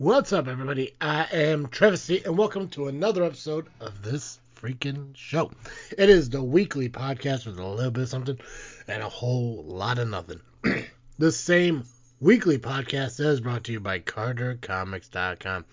What's up, everybody? I am Travis C, and welcome to another episode of this freaking show. It is the weekly podcast with a little bit of something and a whole lot of nothing. This same weekly podcast is brought to you by CarterComics.com.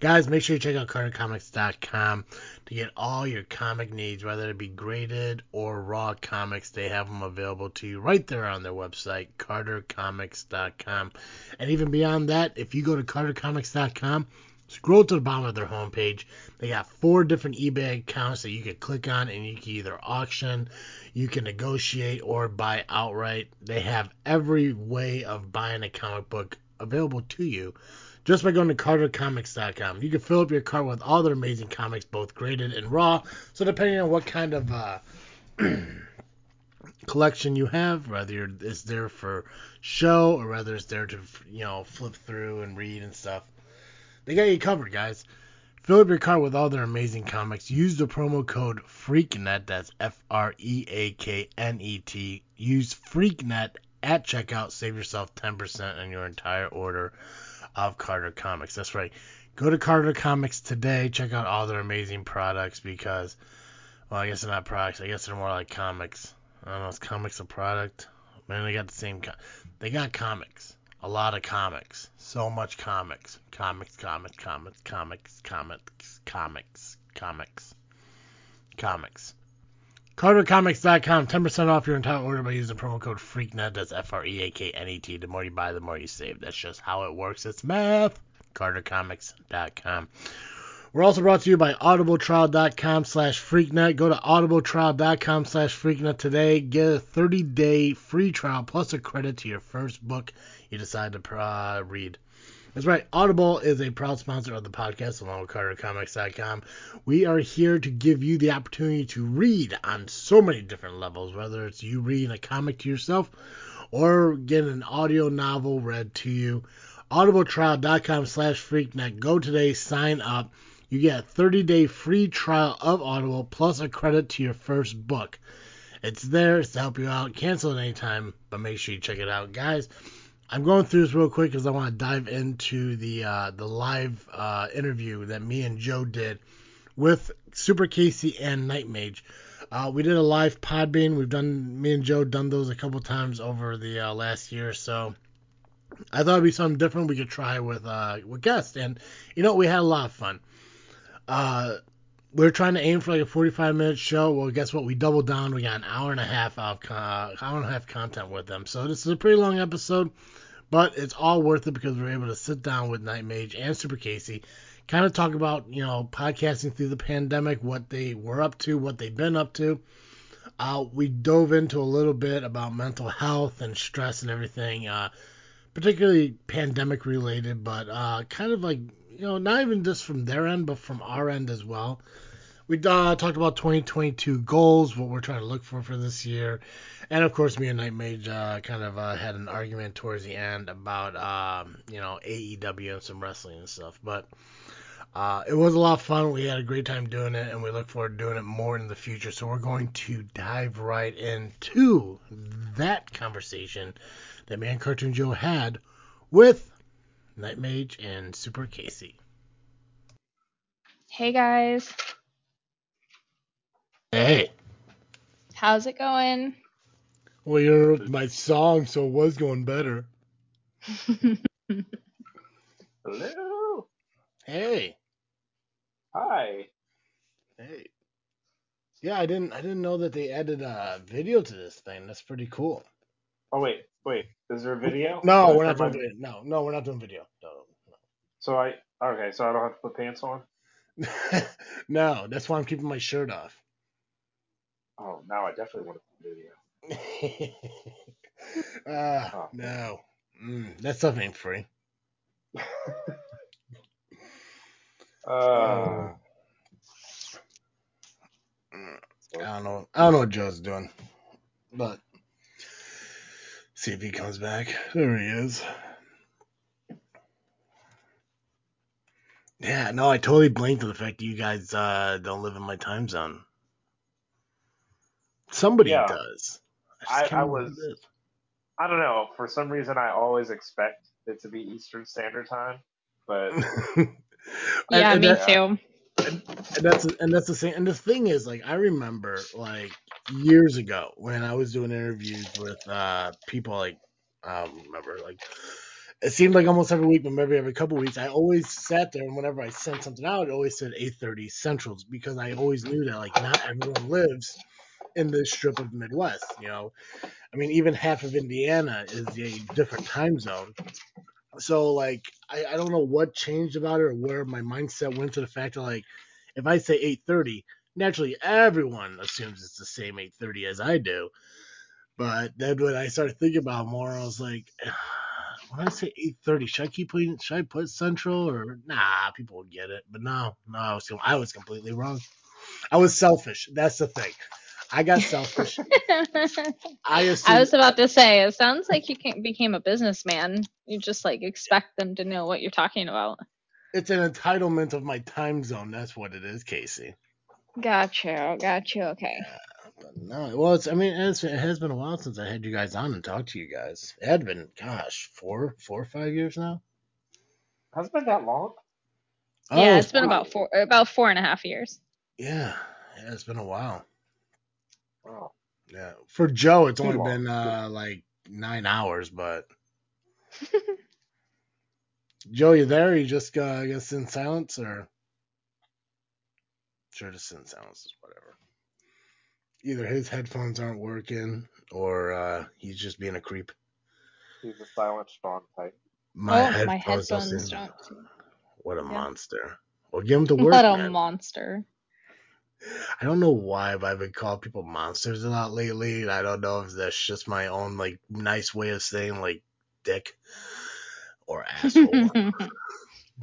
Guys, make sure you check out CarterComics.com to get all your comic needs, whether it be graded or raw comics. They have them available to you right there on their website, CarterComics.com. And even beyond that, if you go to CarterComics.com, scroll to the bottom of their homepage. They got four different eBay accounts that you can click on, and you can either auction, you can negotiate, or buy outright. They have every way of buying a comic book available to you just by going to CarterComics.com. You can fill up your cart with all their amazing comics, both graded and raw. So depending on what kind of collection you have, whether it's there for show or whether it's there to, you know, flip through and read and stuff, they got you covered, guys. Fill up your cart with all their amazing comics. Use the promo code FreakNet. That's FREAKNET. Use FreakNet at checkout. Save yourself 10% on your entire order of Carter Comics. That's right. Go to Carter Comics today. Check out all their amazing products because, well, I guess they're not products. I guess they're more like comics. I don't know. Is comics a product? Man, they got the same. They got comics. A lot of comics. So much comics. Comics. CarterComics.com, 10% off your entire order by using the promo code FreakNet. That's FREAKNET. The more you buy, the more you save. That's just how it works. It's math. CarterComics.com. We're also brought to you by AudibleTrial.com/FreakNet. Go to AudibleTrial.com/FreakNet today. Get a 30-day free trial plus a credit to your first book you decide to read. That's right. Audible is a proud sponsor of the podcast, along with CarterComics.com. We are here to give you the opportunity to read on so many different levels, whether it's you reading a comic to yourself or getting an audio novel read to you. AudibleTrial.com/FreakNet. Go today. Sign up. You get a 30-day free trial of Audible plus a credit to your first book. It's there. It's to help you out. Cancel at any time, but make sure you check it out, guys. I'm going through this real quick because I want to dive into the live interview that me and Joe did with Super Casey and Nightmage. We did a live Podbean. Me and Joe done those a couple times over the last year or so. I thought it'd be something different we could try with guests, and you know, we had a lot of fun. We're trying to aim for like a 45-minute show. Well, guess what? We doubled down. We got an hour and a half content with them. So this is a pretty long episode, but it's all worth it because we're able to sit down with Nightmage and Super Casey, kind of talk about, you know, podcasting through the pandemic, what they were up to, what they've been up to. We dove into a little bit about mental health and stress and everything, particularly pandemic related, but kind of like, you know, not even just from their end, but from our end as well. We talked about 2022 goals, what we're trying to look for this year. And, of course, me and Nightmage kind of had an argument towards the end about, you know, AEW and some wrestling and stuff. But it was a lot of fun. We had a great time doing it, and we look forward to doing it more in the future. So we're going to dive right into that conversation that me and Cartoon Joe had with Nightmage and Super Casey. Hey guys. Hey. How's it going? Well, you heard my song, so it was going better. Hello. Hey. Hi. Hey. Yeah, I didn't know that they added a video to this thing. That's pretty cool. Oh wait. Is there a video? No, we're not doing video. No, we're not doing video. No. So I don't have to put pants on? No, that's why I'm keeping my shirt off. Oh, now I definitely want to put video. No. That stuff ain't free. I don't know what Joe's doing. But see if he comes back. There he is. Yeah, no, I totally blanked on the fact that you guys don't live in my time zone. Somebody does. I don't know. For some reason, I always expect it to be Eastern Standard Time. But yeah, me too. And that's the same. And the thing is, like, I remember, like, years ago when I was doing interviews with people, like, I don't remember, like, it seemed like almost every week, but maybe every couple of weeks, I always sat there, and whenever I sent something out, it always said 8:30 Central, because I always knew that, like, not everyone lives in this strip of Midwest, you know. I mean, even half of Indiana is a different time zone. So, like, I don't know what changed about it or where my mindset went to the fact that, like, if I say 8:30, naturally everyone assumes it's the same 8:30 as I do. But then when I started thinking about it more, I was like, when I say 8:30, should I put Central or nah? People would get it, but no, I was completely wrong. I was selfish. That's the thing. I got selfish. I was about to say, it sounds like you became a businessman. You just, like, expect them to know what you're talking about. It's an entitlement of my time zone. That's what it is, Casey. Gotcha. Okay. But no, well, it has been a while since I had you guys on and talked to you guys. It had been, gosh, four or five years now. Has it been that long? Oh, yeah, it's been about four and a half years. Yeah, it's been a while. Wow. Yeah. For Joe, it's only been like 9 hours, but Joe, you there? Are you just guess in silence, or sure, just in silence, whatever. Either his headphones aren't working, or he's just being a creep. He's a silent strong type. My headphones don't. What a monster! Well, get him to work. What a monster! I don't know why, but I've been calling people monsters a lot lately, and I don't know if that's just my own, like, nice way of saying, like, dick or asshole. I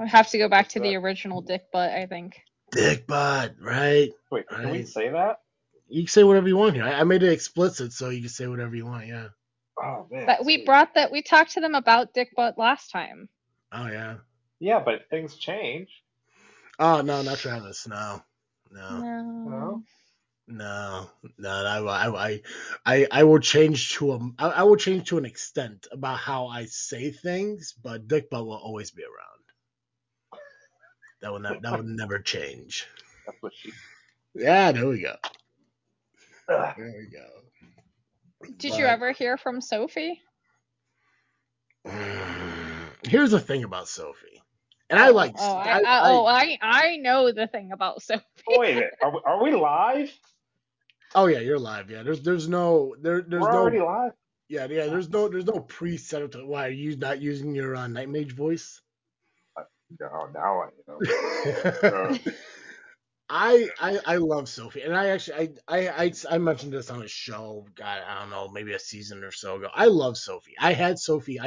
have to go back to the original dick butt, I think. Dick butt, right? Wait, can we say that? You can say whatever you want here. I made it explicit, so you can say whatever you want, yeah. Oh, man. But we talked to them about dick butt last time. Oh, yeah. Yeah, but things change. Oh, no, not Travis, no. No. I will change to an extent about how I say things, but dick butt will always be around. That will never change. Yeah, there we go. Did you ever hear from Sophie? Here's the thing about Sophie. And I like. I know the thing about Sophie. Wait a minute, are we live? Oh yeah, you're live. Yeah, there's no. We're already live. Yeah. There's no preset. Why are you not using your Nightmage voice? No, now I know. I love Sophie, and I actually I mentioned this on a show. God, I don't know, maybe a season or so ago. I love Sophie. I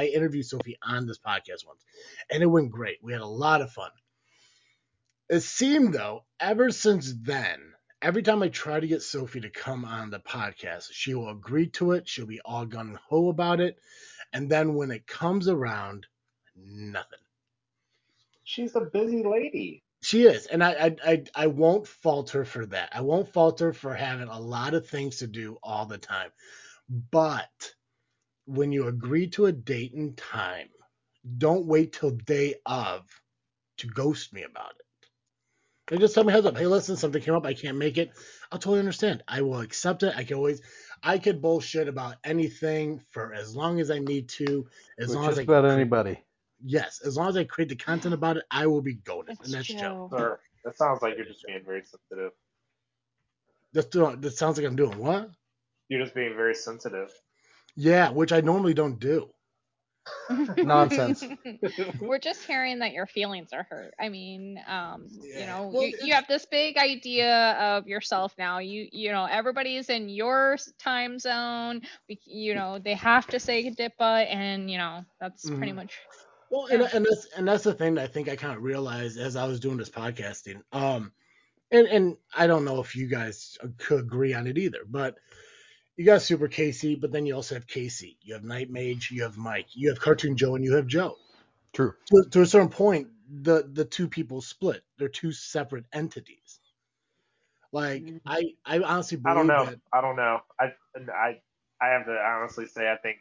interviewed Sophie on this podcast once, and it went great. We had a lot of fun. It seemed though, ever since then, every time I try to get Sophie to come on the podcast, she will agree to it. She'll be all gung ho about it, and then when it comes around, nothing. She's a busy lady. She is, and I won't falter for that. I won't falter for having a lot of things to do all the time. But when you agree to a date and time, don't wait till day of to ghost me about it. They just tell me heads up. Hey, listen, something came up. I can't make it. I'll totally understand. I will accept it. I could bullshit about anything for as long as I need to. Anybody. Yes, as long as I create the content about it, I will be golden. And that's Joe. Sir, that sounds like you're just being very sensitive. That sounds like I'm doing what? You're just being very sensitive. Yeah, which I normally don't do. Nonsense. We're just hearing that your feelings are hurt. I mean, you know, well, you have this big idea of yourself now. You know, everybody's in your time zone. They have to say dippa, and you know, that's pretty much. Well, and that's the thing that I think I kind of realized as I was doing this podcasting. And I don't know if you guys could agree on it either, but you got Super Casey, but then you also have Casey. You have Nightmage, you have Mike, you have Cartoon Joe, and you have Joe. True. To a certain point, the two people split. They're two separate entities. Like I honestly believe that. I don't know. I have to honestly say I think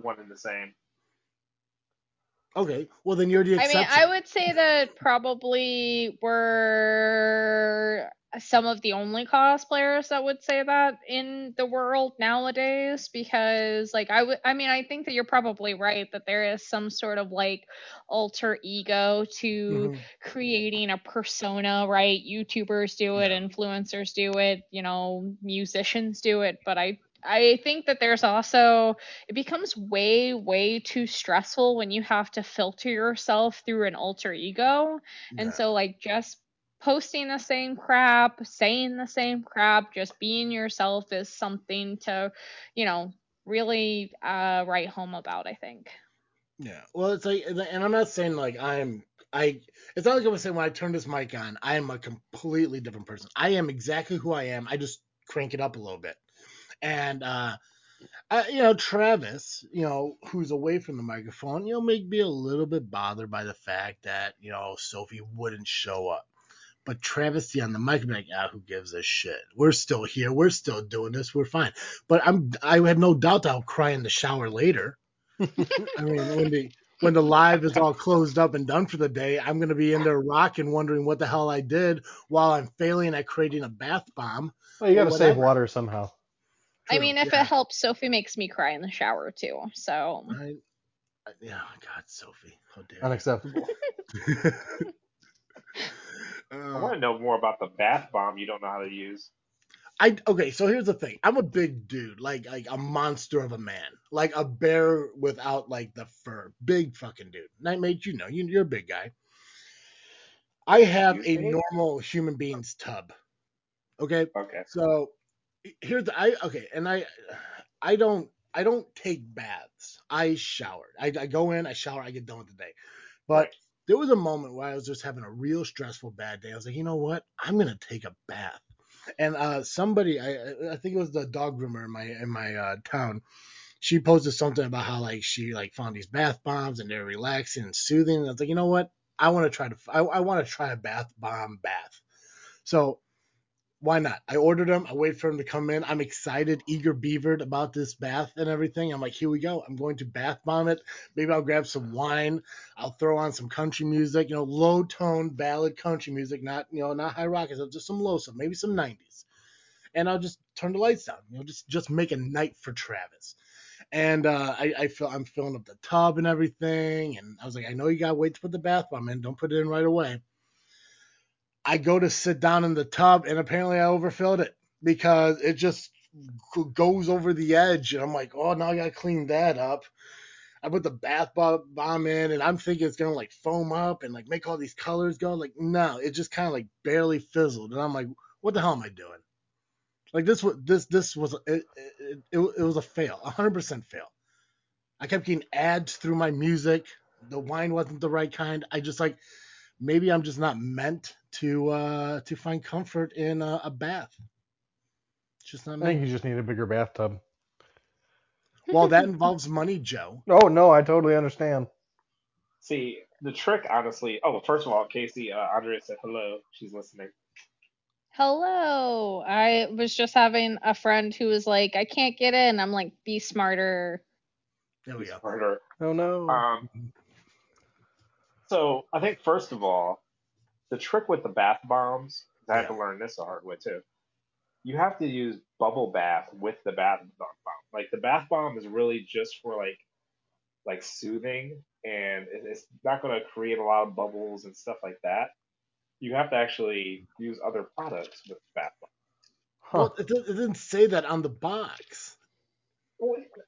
one and the same. Okay, well then you're the exception. I mean, I would say that probably we're some of the only cosplayers that would say that in the world nowadays, because like I think that you're probably right that there is some sort of like alter ego to creating a persona, right? YouTubers do it, influencers do it, you know, musicians do it, but I think that there's also, it becomes way, way too stressful when you have to filter yourself through an alter ego. Yeah. And so like just posting the same crap, saying the same crap, just being yourself is something to, you know, really write home about, I think. Yeah. Well, it's like, and I'm not saying like it's not like I was saying when I turn this mic on, I am a completely different person. I am exactly who I am. I just crank it up a little bit. And, Travis, you know, who's away from the microphone, you know, may be a little bit bothered by the fact that, you know, Sophie wouldn't show up. But Travis on the mic would be like, who gives a shit? We're still here. We're still doing this. We're fine. But I have no doubt that I'll cry in the shower later. I mean, when the live is all closed up and done for the day, I'm going to be in there rocking, wondering what the hell I did while I'm failing at creating a bath bomb. Well, you got to save water somehow. True. I mean, if it helps, Sophie makes me cry in the shower, too, so. God, Sophie. How dare you. Unacceptable. I want to know more about the bath bomb you don't know how to use. Okay, so here's the thing. I'm a big dude, like a monster of a man. Like a bear without, like, the fur. Big fucking dude. Nightmage, you know, you're a big guy. I have a normal human being's tub. Okay. So... I don't take baths. I shower. I go in, I shower, I get done with the day. But there was a moment where I was just having a real stressful bad day. I was like, you know what? I'm gonna take a bath. And somebody, I think it was the dog groomer in my town, she posted something about how like she like found these bath bombs and they're relaxing and soothing. And I was like, you know what? I want to try a bath bomb bath. So. Why not? I ordered them. I wait for them to come in. I'm excited, eager beavered about this bath and everything. I'm like, here we go. I'm going to bath bomb it. Maybe I'll grab some wine. I'll throw on some country music, you know, low tone ballad country music, not high rock, just some low stuff, maybe some 90s. And I'll just turn the lights down, you know, just make a night for Travis. And I'm filling up the tub and everything. And I was like, I know you got to wait to put the bath bomb in. Don't put it in right away. I go to sit down in the tub, and apparently I overfilled it because it just goes over the edge. And I'm like, oh, now I got to clean that up. I put the bath bomb in, and I'm thinking it's going to, like, foam up and, like, make all these colors go. Like, no, it just kind of, like, barely fizzled. And I'm like, what the hell am I doing? Like, this was a fail, 100% fail. I kept getting ads through my music. The wine wasn't the right kind. I just, like, maybe I'm just not meant to find comfort in a bath. It's just not. I think you just need a bigger bathtub. Well, that involves money, Joe. Oh no, I totally understand. See, the trick, honestly. Oh, first of all, Casey, Andrea said hello. She's listening. Hello. I was just having a friend who was like, "I can't get in." I'm like, "Be smarter." There we go. Smarter. Oh no. So I think first of all, the trick with the bath bombs, I had to learn this the hard way too. You have to use bubble bath with the bath bomb. Like the bath bomb is really just for like soothing, and it's not going to create a lot of bubbles and stuff like that. You have to actually use other products with the bath bomb. Huh. Well, it didn't say that on the box.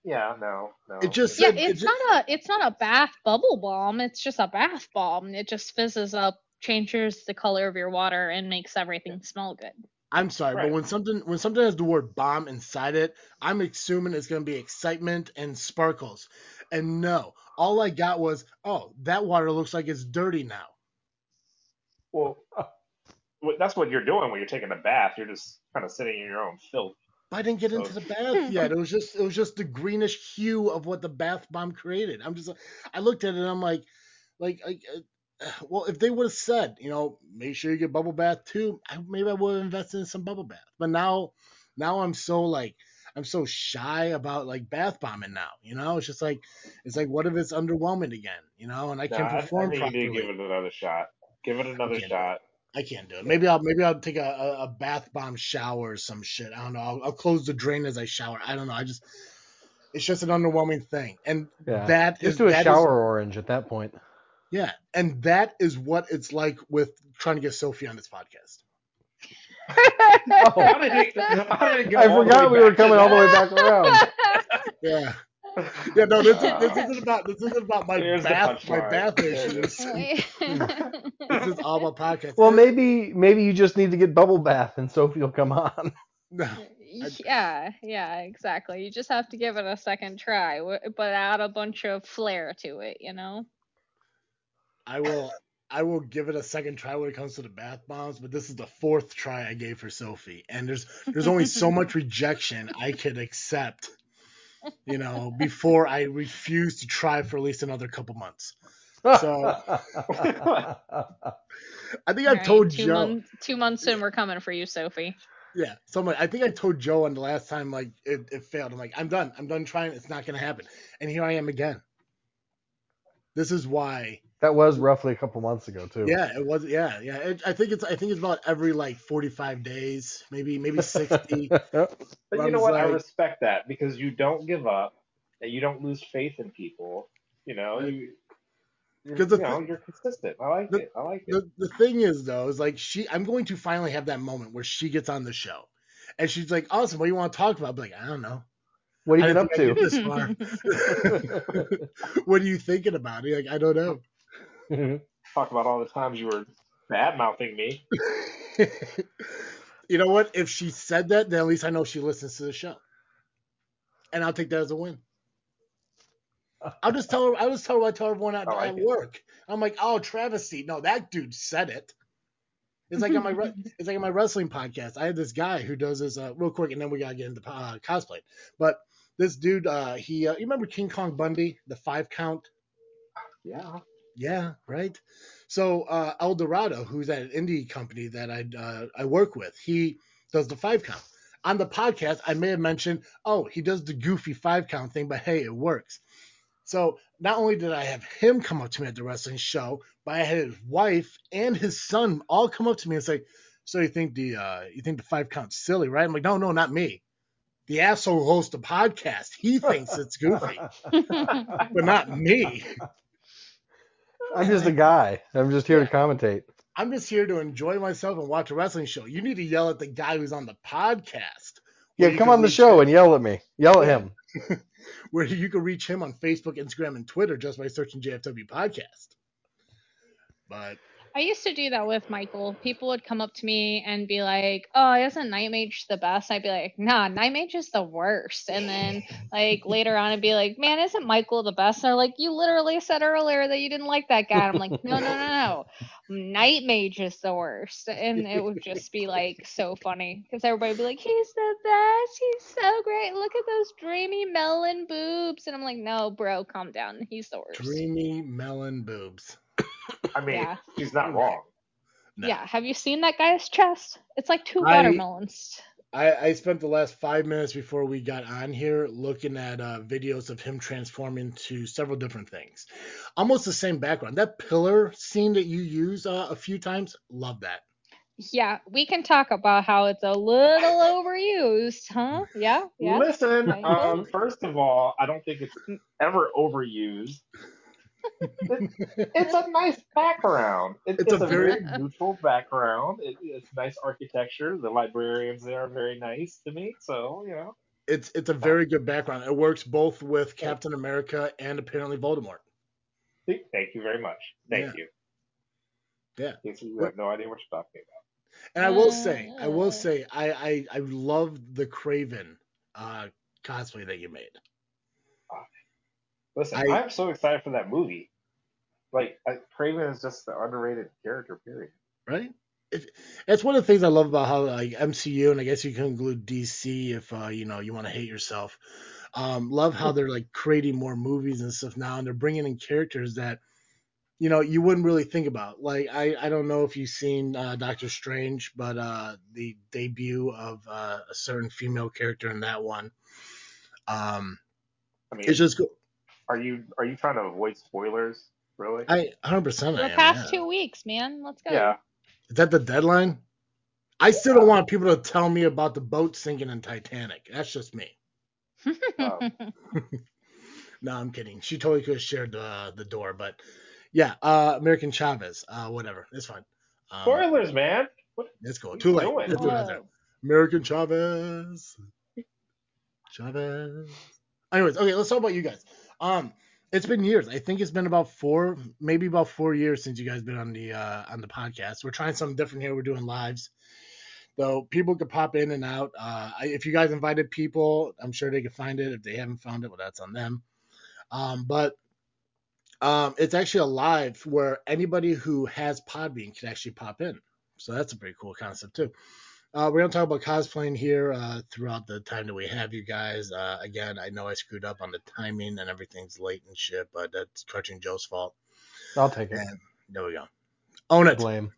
Yeah, no. It just said, it's not a bath bubble bomb. It's just a bath bomb. It just fizzes up, changes the color of your water, and makes everything smell good. I'm sorry, right. But when something has the word bomb inside it, I'm assuming it's going to be excitement and sparkles. And no, all I got was, oh, that water looks like it's dirty now. Well, that's what you're doing when you're taking a bath. You're just kind of sitting in your own filth. But I didn't get into the bath yet. It was just the greenish hue of what the bath bomb created. I looked at it and I'm well, if they would have said, you know, make sure you get bubble bath too, maybe I would have invested in some bubble bath. But now I'm so like, I'm so shy about like bath bombing now, you know? It's just like, it's like, what if it's underwhelming again, you know? And I can perform properly. You need to give it another shot. Give it another shot. I can't do it. Maybe I'll take a bath bomb shower or some shit. I don't know. I'll close the drain as I shower. I don't know. It's just an underwhelming thing. And that is, just do a shower orange at that point. Yeah. And that is what it's like with trying to get Sophie on this podcast. I forgot we were coming all the way back around. Yeah. Yeah, no, this isn't about my bath issues. This is all about podcast. Well, maybe you just need to get bubble bath and Sophie will come on. No. Yeah, exactly. You just have to give it a second try, but add a bunch of flair to it, you know? I will give it a second try when it comes to the bath bombs, but this is the fourth try I gave for Sophie, and there's only so much rejection I could accept, you know, before I refuse to try for at least another couple months. So I think I told Joe 2 months in, we're coming for you, Sophie. Yeah, I think I told Joe on the last time, like, it failed. I'm like, I'm done trying. It's not going to happen. And here I am again. This is why. That was roughly a couple months ago, too. Yeah, it was. Yeah, yeah. I think it's about every, like, 45 days, maybe 60. But you know what? Like, I respect that because you don't give up and you don't lose faith in people. You know, you're consistent. I like it. The thing is, though, is like I'm going to finally have that moment where she gets on the show, and she's like, "Awesome, what do you want to talk about?" I'm like, "I don't know. What are you up to this far? What are you thinking about?" You're like, "I don't know." Talk about all the times you were bad mouthing me. You know what? If she said that, then at least I know she listens to the show, and I'll take that as a win. I'll just tell her what I tell everyone at work. I'm like, "Oh, Travis C. No, that dude said it." It's like on my wrestling podcast. I had this guy who does this real quick, and then we gotta get into cosplay. But this dude, he you remember King Kong Bundy, the 5 count? Yeah. Yeah, right. So El Dorado, who's at an indie company that I work with, he does the 5 count. On the podcast, I may have mentioned, oh, he does the goofy 5 count thing, but hey, it works. So not only did I have him come up to me at the wrestling show, but I had his wife and his son all come up to me and say, "So you think the 5 count's silly, right?" I'm like, "No, not me. The asshole who hosts the podcast, he thinks it's goofy, but not me. I'm just a guy. I'm just here to commentate. I'm just here to enjoy myself and watch a wrestling show. You need to yell at the guy who's on the podcast. Yeah, come on the show and yell at me. Yell at him." Where you can reach him on Facebook, Instagram, and Twitter just by searching JFW Podcast. But I used to do that with Michael. People would come up to me and be like, "Oh, isn't Nightmage the best?" I'd be like, "Nah, Nightmage is the worst." And then like later on, I'd be like, "Man, isn't Michael the best?" And they're like, "You literally said earlier that you didn't like that guy." And I'm like, "No. Nightmage is the worst." And it would just be like so funny because everybody would be like, "He's the best. He's so great. Look at those dreamy melon boobs." And I'm like, "No, bro, calm down. He's the worst." Dreamy melon boobs. I mean, He's not wrong. No. Yeah, have you seen that guy's chest? It's like 2 watermelons. I spent the last 5 minutes before we got on here looking at videos of him transforming to several different things. Almost the same background. That pillar scene that you use a few times, love that. Yeah, we can talk about how it's a little overused, huh? Yeah. Listen, first of all, I don't think it's ever overused. It's a nice background. It's a very neutral background. It's nice architecture. The librarians there are very nice to me. So, you know. It's a very good background. It works both with Captain America and apparently Voldemort. Thank you very much. Thank you. Yeah. You have no idea what you're talking about. And I will say, I love the Kraven cosplay that you made. Listen, I'm so excited for that movie. Like, Kraven is just the underrated character, period. Right? That's one of the things I love about how, like, MCU, and I guess you can include DC if, you know, you want to hate yourself. Love how they're, like, creating more movies and stuff now, and they're bringing in characters that, you know, you wouldn't really think about. Like, I don't know if you've seen Doctor Strange, but the debut of a certain female character in that one. I mean, it's just cool. Are you trying to avoid spoilers? Really? I 100%. The past 2 weeks, man. Let's go. Yeah. Is that the deadline? I still don't want people to tell me about the boat sinking in Titanic. That's just me. No, I'm kidding. She totally could have shared the door, but yeah, American Chavez, whatever. It's fine. Spoilers, man. It's cool. Too late. Let's do it out there. American Chavez. Anyways, okay, let's talk about you guys. It's been years. I think it's been about four years since you guys been on the podcast. We're trying something different here. We're doing lives, though. People could pop in and out. If you guys invited people, I'm sure they could find it. If they haven't found it, well, that's on them. But it's actually a live where anybody who has Podbean can actually pop in. So that's a pretty cool concept too. We're going to talk about cosplaying here throughout the time that we have you guys. Again, I know I screwed up on the timing and everything's late and shit, but that's Cartoon Joe's fault. I'll take it. And there we go. Own it. Blame.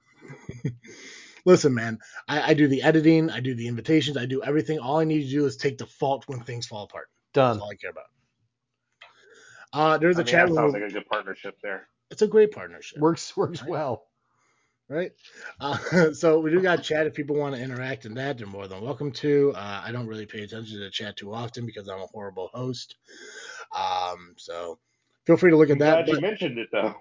Listen, man, I do the editing. I do the invitations. I do everything. All I need to do is take the fault when things fall apart. Done. That's all I care about. There's a chat room. That sounds like a good partnership there. It's a great partnership. Works right? Well. Right? So we do got chat. If people want to interact in that, they're more than welcome to. I don't really pay attention to the chat too often because I'm a horrible host. So feel free to look at that. I'm glad you mentioned it, though.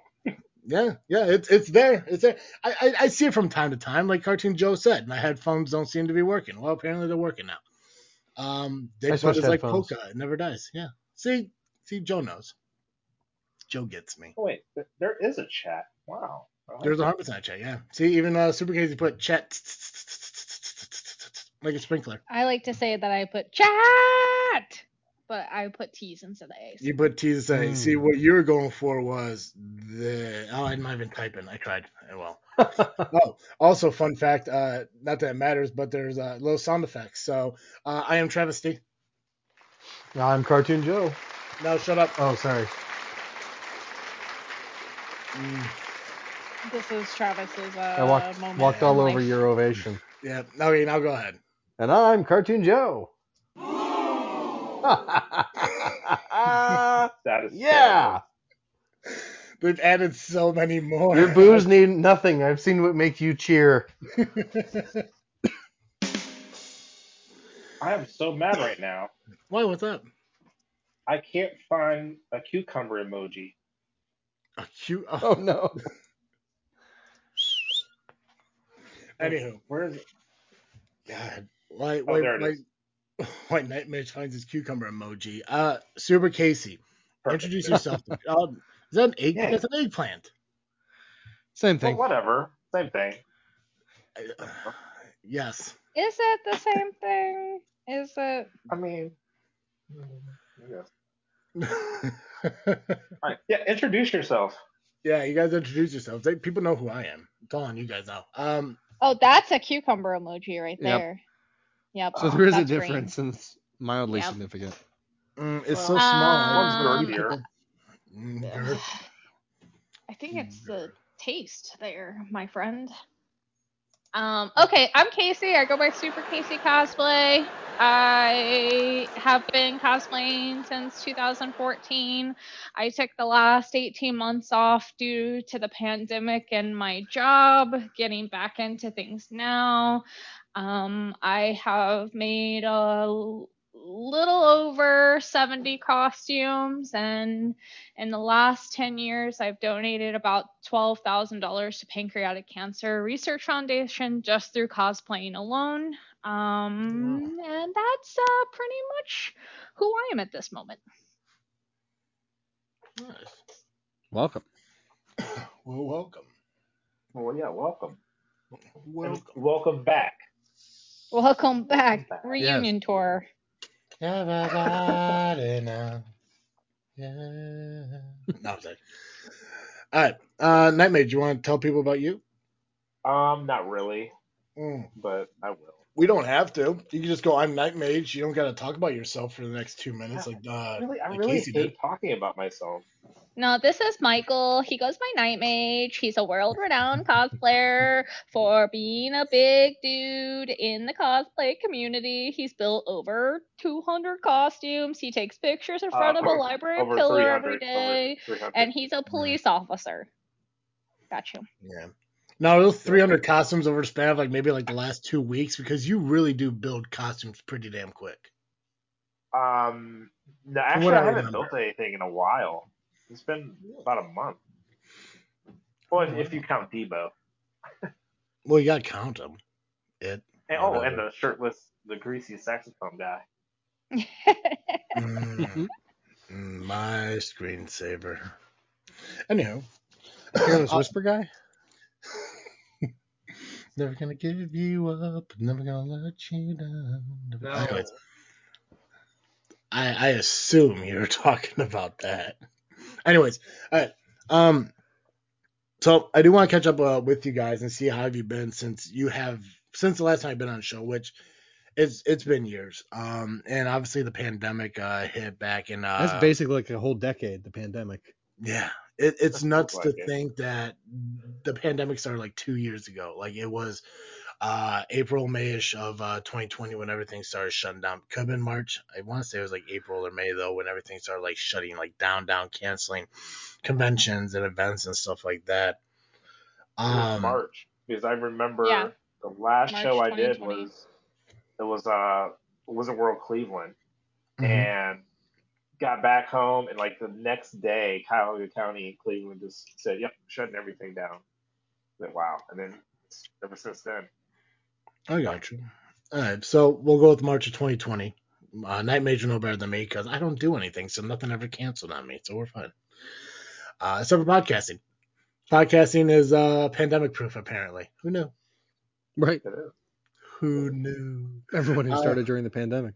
Yeah, it's there. It's there. I see it from time to time. Like Cartoon Joe said, my headphones don't seem to be working. Well, apparently they're working now. They put it like polka. It never dies. Yeah. See, Joe knows. Joe gets me. Oh, wait, there is a chat. Wow. There's 100% chat, yeah. See, even Super Casey put chat like a sprinkler. I like to say that I put chat, but I put T's instead of A's. You put T's instead of A's. See, what you were going for was the... Oh, I'm not even typing. I tried. Well. Oh, also, fun fact, not that it matters, but there's low sound effects. So, I am Travis C. I'm Cartoon Joe. No, shut up. Oh, sorry. This is Travis's moment. Walked all over your ovation. Yeah. Okay, now go ahead. And I'm Cartoon Joe. That is yeah. Terrible. We've added so many more. Your boos need nothing. I've seen what make you cheer. I am so mad right now. Why? What's up? I can't find a cucumber emoji. Oh no. Anywho, where is it? God, why Nightmage finds his cucumber emoji. Super Casey, perfect. Introduce yourself. Is that an egg? Yeah. That's an eggplant. Same thing. Well, whatever, same thing. Yes. Is it the same thing? Is it? I mean, yeah. Right. Yeah, introduce yourself. Yeah, you guys introduce yourselves. People know who I am. It's all on you guys now. Oh, that's a cucumber emoji right there. Yep. So there is a difference, green. And it's mildly significant. It's so small. One's girthier. I think it's the taste there, my friend. Okay, I'm Casey. I go by Super Casey Cosplay. I have been cosplaying since 2014. I took the last 18 months off due to the pandemic and my job, getting back into things now. I have made a little over 70 costumes, and in the last 10 years, I've donated about $12,000 to pancreatic cancer research foundation just through cosplaying alone. And that's pretty much who I am at this moment. Nice. Welcome. Welcome. Welcome back. Welcome back. Reunion tour. Everybody now. Yeah. No, I'm sorry. All right. Nightmage, you want to tell people about you? Not really. But I will. We don't have to. You can just go, I'm Nightmage. You don't got to talk about yourself for the next 2 minutes. I really hate talking about myself. No, this is Michael. He goes by Nightmage. He's a world-renowned cosplayer for being a big dude in the cosplay community. He's built over 200 costumes. He takes pictures in front of a library pillar every day. And he's a police officer. Got you. Yeah. Now, those 300 costumes over the span of maybe the last 2 weeks, because you really do build costumes pretty damn quick. No, actually, I haven't built anything in a while. It's been about a month. Well, if you count Debo. Well, you gotta count him. And the shirtless, the greasy saxophone guy. My screensaver. Anyhow, Careless Whisper guy. Never gonna give you up. Never gonna let you down. No. I assume you were talking about that. Anyways, all right. So I do want to catch up with you guys and see how have you been since the last time I've been on the show, which it's been years. And obviously the pandemic hit back in. That's basically a whole decade. The pandemic. Yeah, it's nuts to think that the pandemic started 2 years ago. It was April, Mayish of 2020 when everything started shutting down. Could have been March. I want to say it was April or May though when everything started shutting down, canceling conventions and events and stuff like that. It was March, because I remember the last March show I did was World Cleveland, and got back home and the next day, Cuyahoga County in Cleveland just said, "Yep, shutting everything down." Like, wow, and then ever since then. I got you. All right, so we'll go with March of 2020. Nightmage will know better than me because I don't do anything, so nothing ever canceled on me, so we're fine. Except for podcasting. Podcasting is pandemic-proof, apparently. Who knew? Right. Who knew? Everyone who started during the pandemic.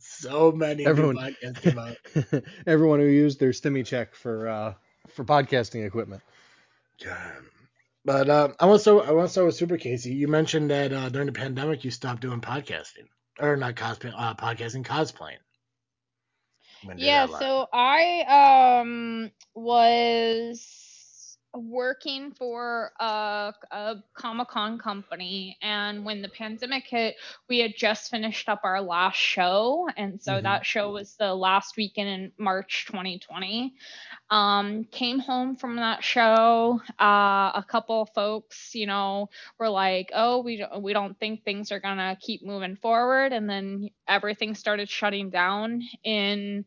So many podcasts came out. Everyone who used their stimmy check for podcasting equipment. God. But I want to start with Super Casey. You mentioned that during the pandemic you stopped doing podcasting, or not cosplaying. Yeah, so I was working for a Comic-Con company, and when the pandemic hit, we had just finished up our last show, and so that show was the last weekend in March 2020. Came home from that show. A couple folks, were like, "Oh, we don't think things are gonna keep moving forward," and then everything started shutting down in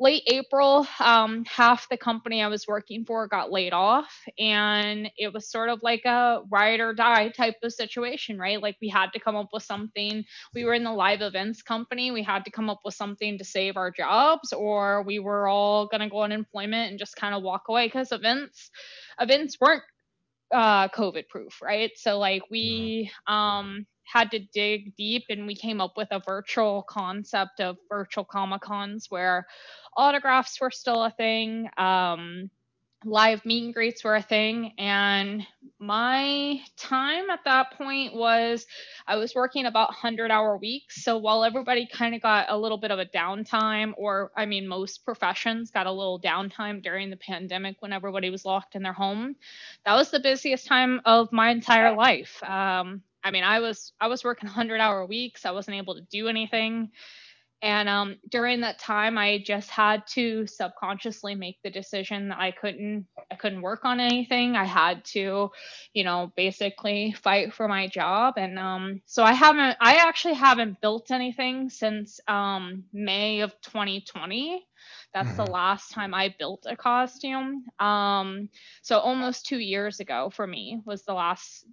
late April. Half the company I was working for got laid off, and it was sort of like a ride or die type of situation, right? We had to come up with something. We were in the live events company. We had to come up with something to save our jobs, or we were all going to go on unemployment and just kind of walk away, because events weren't COVID proof, right? So we had to dig deep, and we came up with a virtual concept of virtual Comic-Cons where autographs were still a thing, live meet and greets were a thing, and my time at that point was I was working about 100-hour weeks. So while everybody kind of got a little bit of a downtime, most professions got a little downtime during the pandemic when everybody was locked in their home, that was the busiest time of my entire life. I was working 100-hour weeks. I wasn't able to do anything. And during that time, I just had to subconsciously make the decision that I couldn't work on anything. I had to, basically fight for my job. And so I actually haven't built anything since May of 2020. That's the last time I built a costume. So almost 2 years ago for me was the last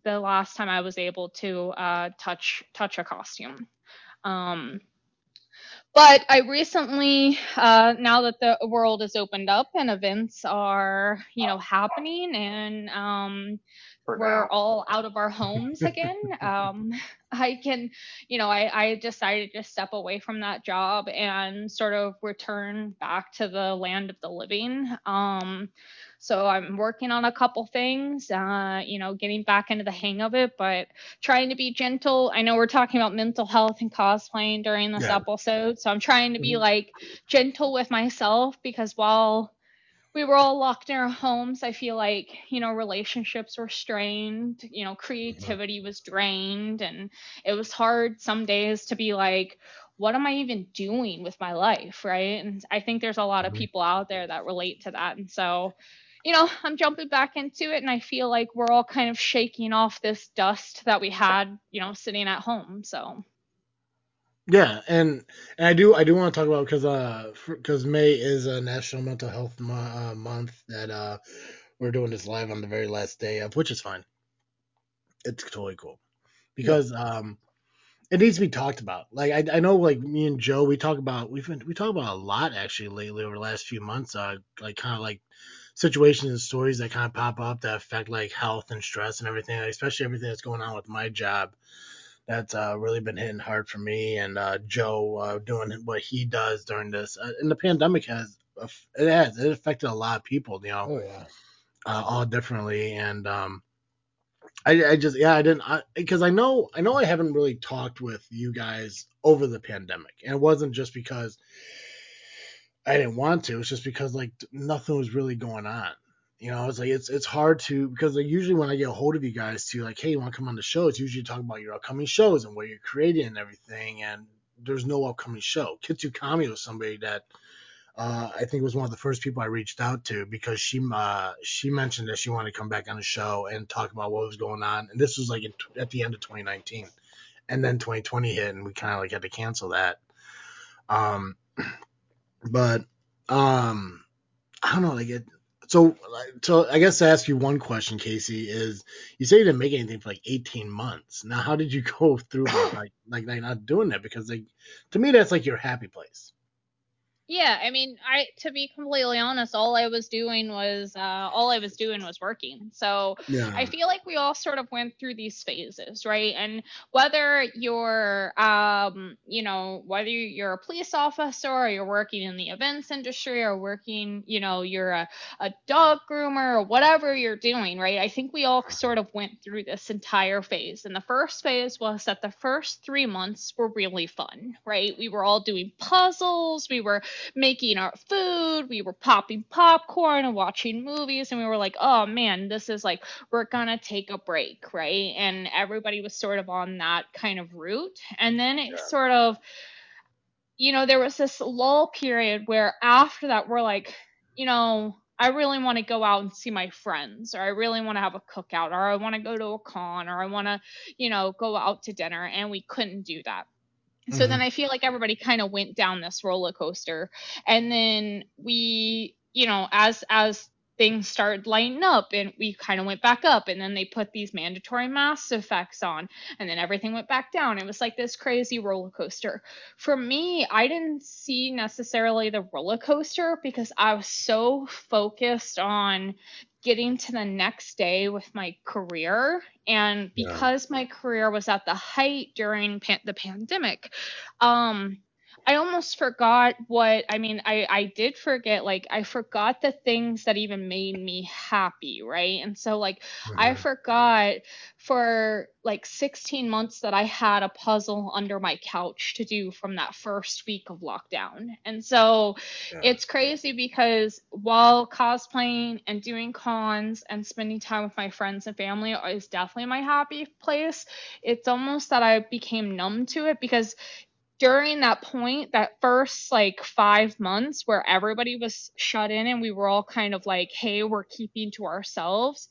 time I was able to touch a costume. But I recently, now that the world has opened up and events are, happening, and we're all out of our homes again, I can, I decided to step away from that job and sort of return back to the land of the living. So I'm working on a couple things, getting back into the hang of it, but trying to be gentle. I know we're talking about mental health and cosplaying during this episode, so I'm trying to be gentle with myself, because while we were all locked in our homes. I feel like, you know, relationships were strained, you know, creativity was drained, and it was hard some days to be like, what am I even doing with my life, right? And I think there's a lot of people out there that relate to that. And so, you know, I'm jumping back into it, and I feel like we're all kind of shaking off this dust that we had, you know, sitting at home. So yeah, and I do want to talk about, because May is a National Mental Health Month that we're doing this live on the very last day of, which is fine. It's totally cool because it needs to be talked about. Like I know, like me and Joe, we talk about a lot actually lately over the last few months. Like kind of like situations and stories that kind of pop up that affect like health and stress and everything, like, especially everything that's going on with my job. That's really been hitting hard for me, and Joe doing what he does during this. And the pandemic it affected a lot of people, you know, all differently. And I know I haven't really talked with you guys over the pandemic, and it wasn't just because I didn't want to. It's just because like nothing was really going on. You know, it's like it's hard to, because like usually when I get a hold of you guys to like, hey, you want to come on the show, it's usually talking about your upcoming shows and what you're creating and everything, and there's no upcoming show. Kitsukami was somebody that I think was one of the first people I reached out to, because she mentioned that she wanted to come back on the show and talk about what was going on, and this was like at the end of 2019, and then 2020 hit, and we kind of like had to cancel that. But I don't know, like it. So I guess to ask you one question, Casey, is you say you didn't make anything for like 18 months. Now, how did you go through like not doing that? Because like to me, that's like your happy place. Yeah, I mean, to be completely honest, all I was doing was working. So yeah. I feel like we all sort of went through these phases, right? And whether you're, whether you're a police officer, or you're working in the events industry, or working, you know, you're a dog groomer, or whatever you're doing, right? I think we all sort of went through this entire phase. And the first phase was that the first 3 months were really fun, right? We were all doing puzzles. We were making our food, we were popping popcorn and watching movies, and we were like, oh man, this is like, we're gonna take a break, right? And everybody was sort of on that kind of route, and then it sort of, you know, there was this lull period where after that we're like, you know, I really want to go out and see my friends, or I really want to have a cookout, or I want to go to a con, or I want to, you know, go out to dinner, and we couldn't do that. So then I feel like everybody kind of went down this roller coaster. And then we, you know, as things started lighting up, and we kind of went back up, and then they put these mandatory mass effects on, and then everything went back down. It was like this crazy roller coaster. For me, I didn't see necessarily the roller coaster, because I was so focused on getting to the next day with my career. And because my career was at the height during the pandemic, I almost forgot I forgot the things that even made me happy, right? And so like I forgot for like 16 months that I had a puzzle under my couch to do from that first week of lockdown. And so it's crazy, because while cosplaying and doing cons and spending time with my friends and family is definitely my happy place, it's almost that I became numb to it, because during that point, that first like 5 months where everybody was shut in and we were all kind of like, hey, we're keeping to ourselves,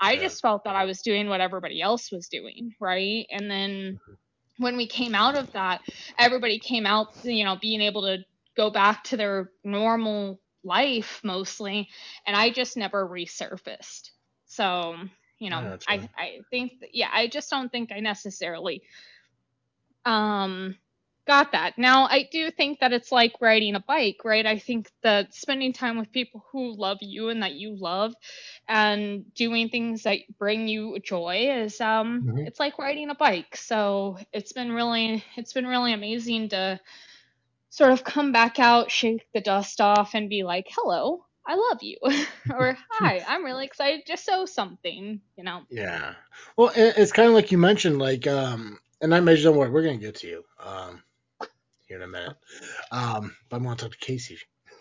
I just felt that I was doing what everybody else was doing, right? And then when we came out of that, everybody came out, you know, being able to go back to their normal life mostly, and I just never resurfaced. So, you know, I think that, I just don't think I necessarily got that. Now, I do think that it's like riding a bike, right? I think that spending time with people who love you and that you love, and doing things that bring you joy is it's like riding a bike. So it's been really amazing to sort of come back out, shake the dust off, and be like, hello, I love you, or hi, I'm really excited to sew something, you know? Yeah. Well, it's kind of like you mentioned, like, and Nightmage, don't worry, we're gonna get to you. Here in a minute, but I want to talk to Casey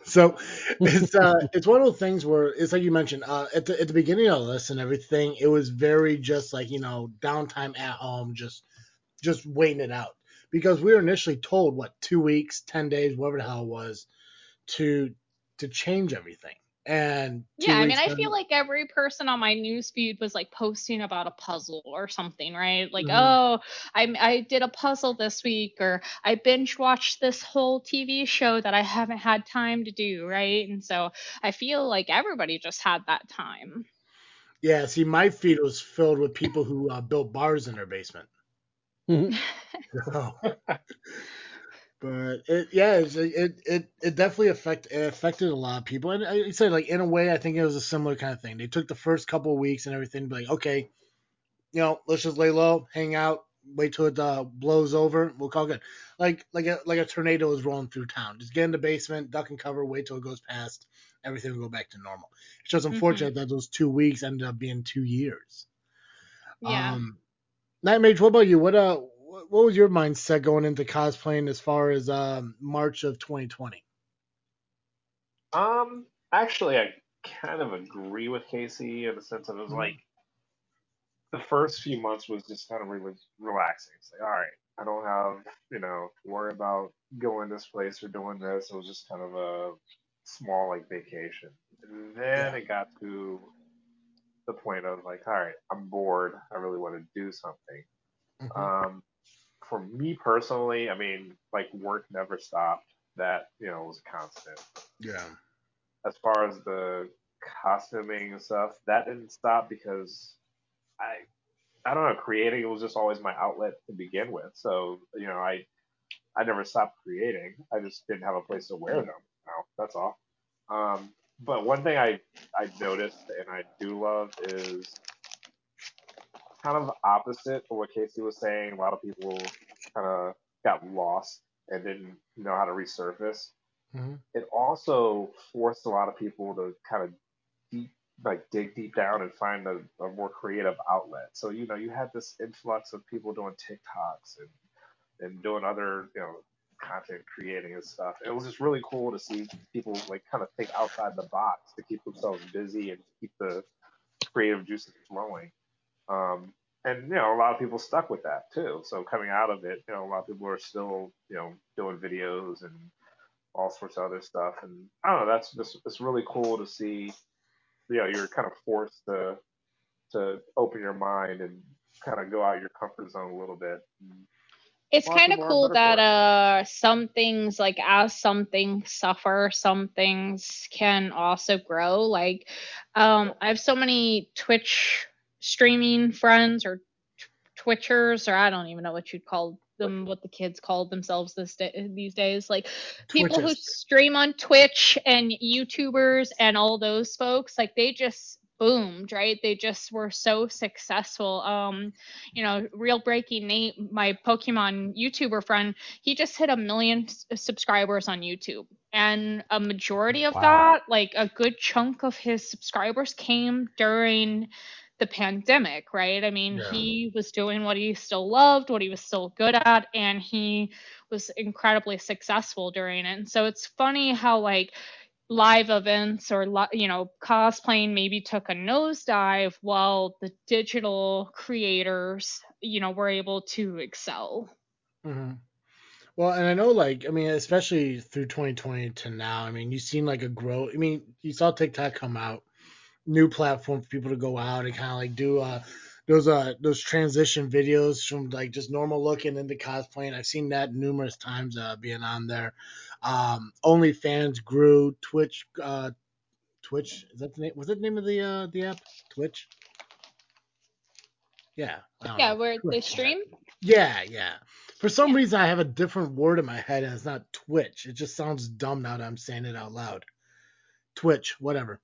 So it's one of those things where it's like you mentioned at the beginning of this and everything, it was very just like, you know, downtime at home, just waiting it out, because we were initially told what, 2 weeks, 10 days, whatever the hell it was, to change everything. And yeah, I mean, I feel like every person on my newsfeed was like posting about a puzzle or something, right? Like, oh, I did a puzzle this week, or I binge watched this whole TV show that I haven't had time to do, right? And so I feel like everybody just had that time. Yeah, see, my feed was filled with people who built bars in their basement. But it definitely affected a lot of people, and I said, like, in a way, I think it was a similar kind of thing. They took the first couple of weeks and everything, and be like, okay, you know, let's just lay low, hang out, wait till it blows over, we'll call it good. Like a tornado is rolling through town. Just get in the basement, duck and cover, wait till it goes past, everything will go back to normal. It's just unfortunate that those 2 weeks ended up being 2 years. Yeah. Nightmage, what about you? What was your mindset going into cosplaying as far as March of 2020? Actually, I kind of agree with Casey in the sense of it was like the first few months was just kind of relaxing. It's like, all right, I don't have, you know, to worry about going this place or doing this. It was just kind of a small like vacation. And then it got to the point of like, all right, I'm bored. I really want to do something. For me personally, I mean, like, work never stopped. That, you know, was a constant. Yeah. As far as the costuming and stuff, that didn't stop because I don't know, creating was just always my outlet to begin with. So, you know, I never stopped creating. I just didn't have a place to wear them. No, that's all. But one thing I noticed and I do love is kind of opposite of what Casey was saying. A lot of people kind of got lost and didn't know how to resurface. It also forced a lot of people to kind of dig deep down and find a more creative outlet. So, you know, you had this influx of people doing TikToks and doing other, you know, content creating and stuff. It was just really cool to see people like kind of think outside the box to keep themselves busy and keep the creative juices flowing. And, you know, a lot of people stuck with that too. So coming out of it, you know, a lot of people are still, you know, doing videos and all sorts of other stuff. And I don't know, that's just, it's really cool to see, you know, you're kind of forced to open your mind and kind of go out of your comfort zone a little bit. It's kind of cool that some things, like, as some things suffer, some things can also grow. Like, I have so many Twitch streaming friends or Twitchers, or I don't even know what you'd call them, what the kids call themselves these days, like people who stream on Twitch and YouTubers and all those folks, like, they just boomed, right? They just were so successful. You know, Real Breaking Nate, my Pokemon YouTuber friend, he just hit 1 million subscribers on YouTube, and a majority of that, like a good chunk of his subscribers, came during the pandemic, right? I mean, he was doing what he still loved, what he was still good at, and he was incredibly successful during it. And so it's funny how, like, live events or, you know, cosplaying maybe took a nosedive while the digital creators, you know, were able to excel. Well, and I know, like, I mean, especially through 2020 to now, I mean, you've seen like a growth. I mean, you saw TikTok come out, new platform for people to go out and kind of like do those transition videos from like just normal looking into cosplaying. I've seen that numerous times being on there. OnlyFans grew. Twitch is that the name? Was that the name of the app? Twitch. Yeah. Yeah, where they stream. Yeah. For some reason, I have a different word in my head, and it's not Twitch. It just sounds dumb now that I'm saying it out loud. Twitch, whatever.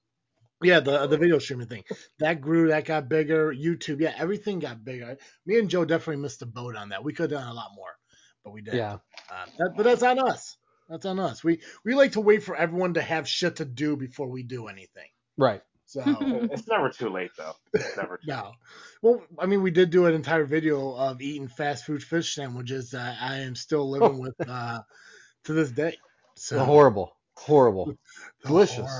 Yeah, the video streaming thing. That grew, that got bigger. YouTube, yeah, everything got bigger. Me and Joe definitely missed the boat on that. We could have done a lot more, but we didn't. Yeah. But that's on us. That's on us. We like to wait for everyone to have shit to do before we do anything. Right. So it's never too late, though. It's never too late. Well, I mean, we did do an entire video of eating fast food fish sandwiches that I am still living with to this day. So horrible. Horrible. Delicious.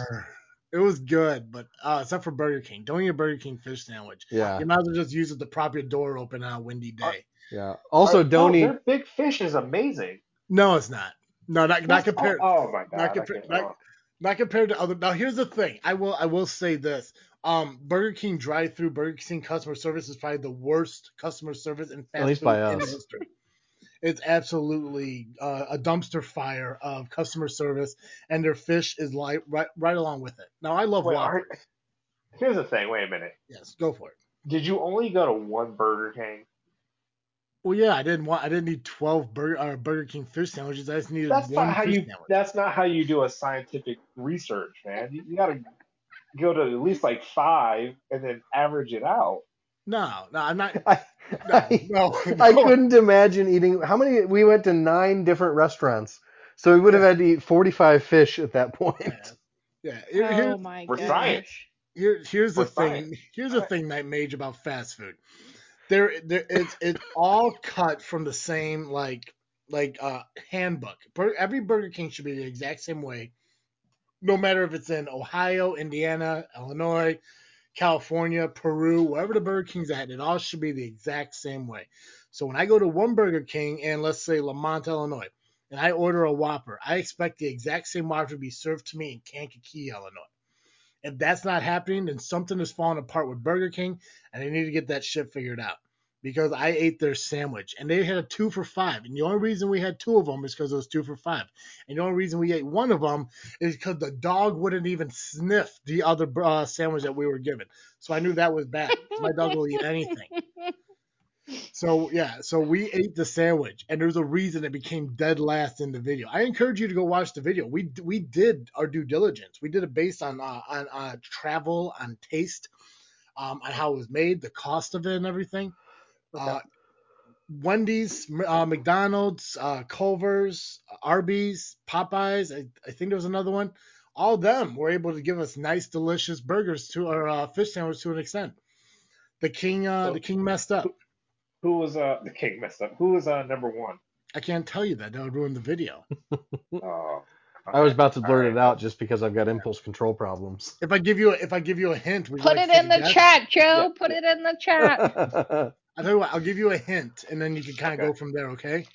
It was good, but except for Burger King. Don't eat a Burger King fish sandwich. Yeah. You might as well just use it to prop your door open on a windy day. Yeah. Also, don't eat. Their big fish is amazing. No, it's not. No, not compared. Oh my God. Not compared to other. Now, here's the thing. I will say this. Burger King drive-through, Burger King customer service is probably the worst customer service in fast food industry. It's absolutely a dumpster fire of customer service, and their fish is right along with it. Now, I love Whopper. Here's the thing. Wait a minute. Yes, go for it. Did you only go to one Burger King? Well, yeah, I didn't need 12 Burger King fish sandwiches. I just needed one fish sandwich. That's not how you do a scientific research, man. You got to go to at least like 5 and then average it out. No, I'm not. I couldn't imagine eating. How many? We went to 9 different restaurants, so we would have had to eat 45 fish at that point. Yeah. Oh my gosh. Here's the thing, Nightmage, about fast food. There, it's all cut from the same like handbook. Every Burger King should be the exact same way, no matter if it's in Ohio, Indiana, Illinois, California, Peru, wherever the Burger King's at, it all should be the exact same way. So when I go to one Burger King in, let's say, Lamont, Illinois, and I order a Whopper, I expect the exact same Whopper to be served to me in Kankakee, Illinois. If that's not happening, then something is falling apart with Burger King, and they need to get that shit figured out. Because I ate their sandwich, and they had a 2 for $5. And the only reason we had 2 of them is because it was 2 for $5. And the only reason we ate 1 of them is because the dog wouldn't even sniff the other sandwich that we were given. So I knew that was bad. My dog will eat anything. So we ate the sandwich, and there's a reason it became dead last in the video. I encourage you to go watch the video. We did our due diligence. We did it based on travel, on taste, on how it was made, the cost of it, and everything. Wendy's, McDonald's, Culver's, Arby's, Popeyes, I think there was another one. All of them were able to give us nice, delicious burgers to our fish sandwich to an extent. The king messed up. Who was the king messed up? Who was number one? I can't tell you that. That would ruin the video. I was about to blurt it out just because I've got impulse control problems. If I give you a hint, put it in the chat, Joe. Put it in the chat. I'll tell you what, I'll give you a hint, and then you can kind of go from there, okay?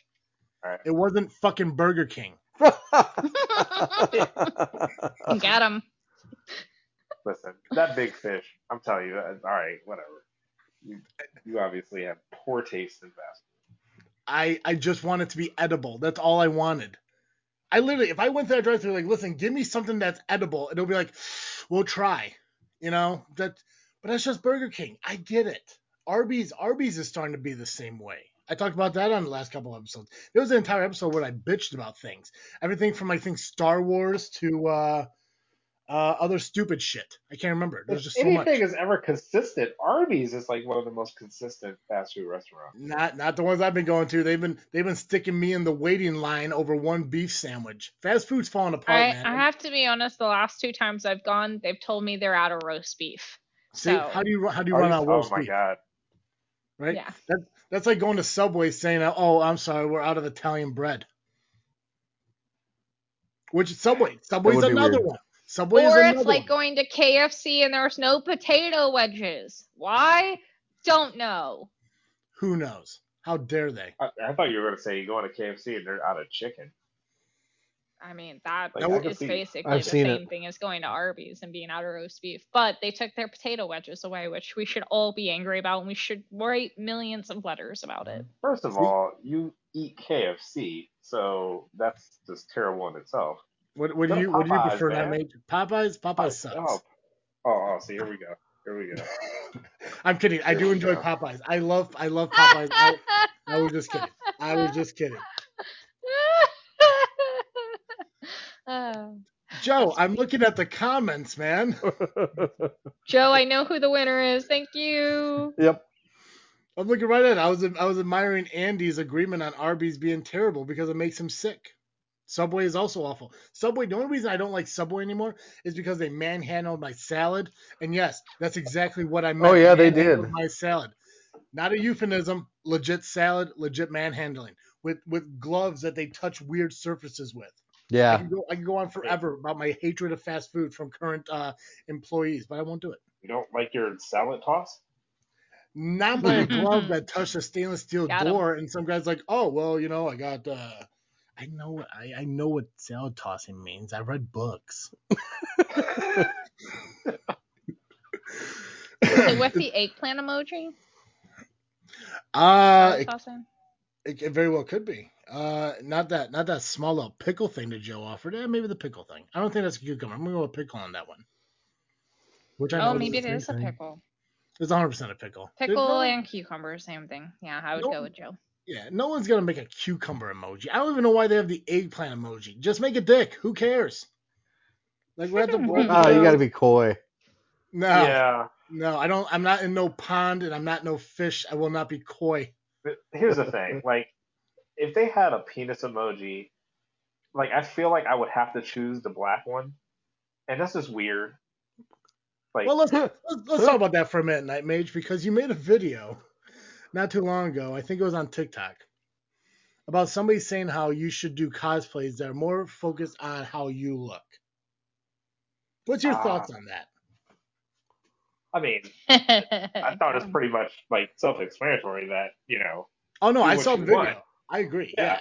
All right. It wasn't fucking Burger King. Got him. Listen, that big fish, I'm telling you, all right, whatever. You obviously have poor taste in fast food. I just want it to be edible. That's all I wanted. I literally, if I went to that drive-thru, like, listen, give me something that's edible, and it'll be like, we'll try, you know? But that's just Burger King. I get it. Arby's is starting to be the same way. I talked about that on the last couple episodes. There was an entire episode where I bitched about things. Everything from, I think, Star Wars to other stupid shit. I can't remember. There's just so much. If anything is ever consistent, Arby's is like one of the most consistent fast food restaurants. Not the ones I've been going to. They've been sticking me in the waiting line over one beef sandwich. Fast food's falling apart, man. I have to be honest. The last 2 times I've gone, they've told me they're out of roast beef. See, so, how do you run out of roast beef? Oh, my God. Right? Yeah. That's like going to Subway saying, oh, I'm sorry, we're out of Italian bread. Which is Subway. Subway's another one. Subway is another one. Or it's like going to KFC and there's no potato wedges. Why? Don't know. Who knows? How dare they? I thought you were going to say you're going to KFC and they're out of chicken. I mean, that is basically the same thing as going to Arby's and being out of roast beef. But they took their potato wedges away, which we should all be angry about, and we should write millions of letters about it. First of all, you eat KFC, so that's just terrible in itself. What do you prefer, Nightmage? Popeyes sucks. Oh, see, here we go. I'm kidding. I do enjoy Popeyes. I love Popeyes. I was just kidding. Joe, I'm looking at the comments, man. Joe, I know who the winner is. Thank you. Yep. I'm looking right at it. I was admiring Andy's agreement on Arby's being terrible because it makes him sick. Subway is also awful. Subway, the only reason I don't like Subway anymore is because they manhandled my salad. And yes, that's exactly what I meant. Oh, yeah, they did. My salad. Not a euphemism. Legit salad, legit manhandling. With gloves that they touch weird surfaces with. Yeah. I can go on forever about my hatred of fast food from current employees, but I won't do it. You don't like your salad toss? Not by a glove that touched a stainless steel door, and some guy's like, oh, well, you know, I got I know what salad tossing means. I read books. So what's the eggplant emoji? It very well could be. Not that small little pickle thing that Joe offered. Maybe the pickle thing. I don't think that's a cucumber. I'm going to go with pickle on that one. Maybe it is a pickle. It's 100% a pickle. Pickle and cucumber, same thing. Yeah, I would go with Joe. Yeah, no one's going to make a cucumber emoji. I don't even know why they have the eggplant emoji. Just make a dick. Who cares? Like we're at the board. Oh, you got to be coy. No. Yeah. No, I don't. I'm not in no pond, and I'm not no fish. I will not be coy. But here's the thing. Like, if they had a penis emoji, like, I feel like I would have to choose the black one. And that's just weird. Like, well, let's talk about that for a minute, Nightmage, because you made a video not too long ago. I think it was on TikTok about somebody saying how you should do cosplays that are more focused on how you look. What's your thoughts on that? I mean, I thought it's pretty much like self-explanatory that, you know. Oh no, I saw the video. I agree. Yeah.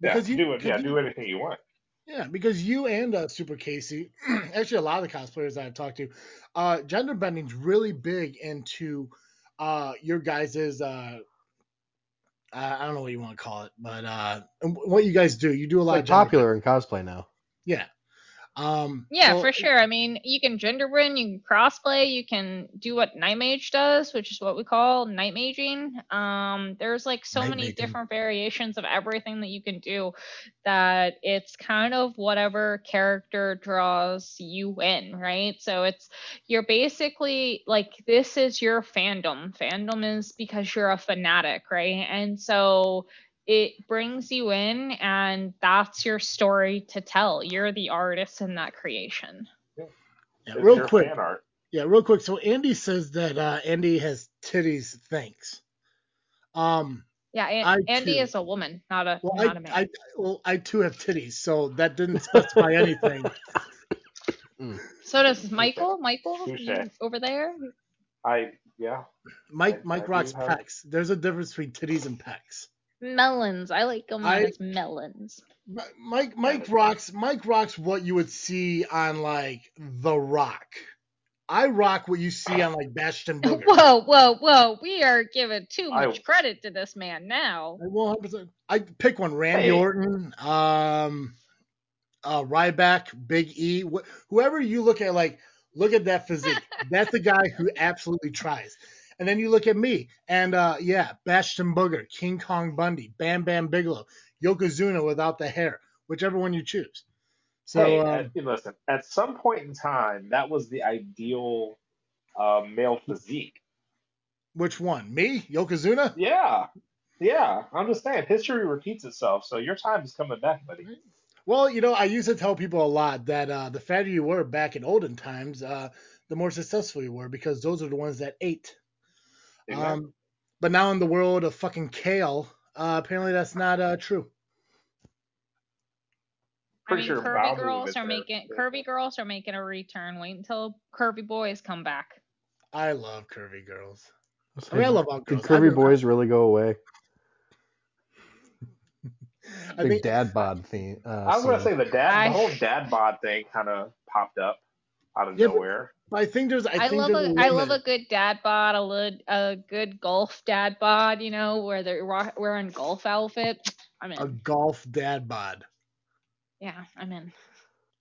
Because do anything you want. Yeah, because you and Super Casey, actually a lot of the cosplayers that I've talked to, gender bending's really big into your guys' I don't know what you want to call it, but what you guys do. You do a lot of popular in cosplay now. Yeah. For sure. I mean, you can gender bend, you can crossplay, you can do what Nightmage does, which is what we call Nightmaging. There's like so many different variations of everything that you can do that it's kind of whatever character draws you in, right? So it's, you're basically like, this is your fandom. Fandom is because you're a fanatic, right? And so it brings you in, and that's your story to tell. You're the artist in that creation. Yeah, real quick. Yeah, real quick. So Andy says that Andy has titties. Thanks. Andy is a woman, not a man. I too have titties, so that didn't specify anything. So does Michael. Michael, over there. Mike rocks pecs. There's a difference between titties and pecs. Melons. I like them as melons. Mike rocks what you would see on like The Rock. I rock what you see on like Bashed and Booger. Whoa. We are giving too much credit to this man now. I pick one. Randy Orton, Ryback, Big E, whoever you look at, like, look at that physique. That's the guy who absolutely tries. And then you look at me, and Bashed and Booger, King Kong Bundy, Bam Bam Bigelow, Yokozuna without the hair, whichever one you choose. So listen, at some point in time, that was the ideal male physique. Which one? Me? Yokozuna? Yeah. I'm just saying, history repeats itself, so your time is coming back, buddy. Well, you know, I used to tell people a lot that the fatter you were back in olden times, the more successful you were, because those are the ones that ate. But now in the world of fucking kale, apparently that's not true. I mean, curvy girls are making a return. Wait until curvy boys come back. I love curvy girls. I love all girls. Did curvy boys really go away? Big dad bod thing. I was gonna say the whole dad bod thing kind of popped up out of nowhere. But I think there's. I love a good dad bod, a good golf dad bod. You know, where they're wearing golf outfit. I'm in. A golf dad bod. Yeah, I'm in.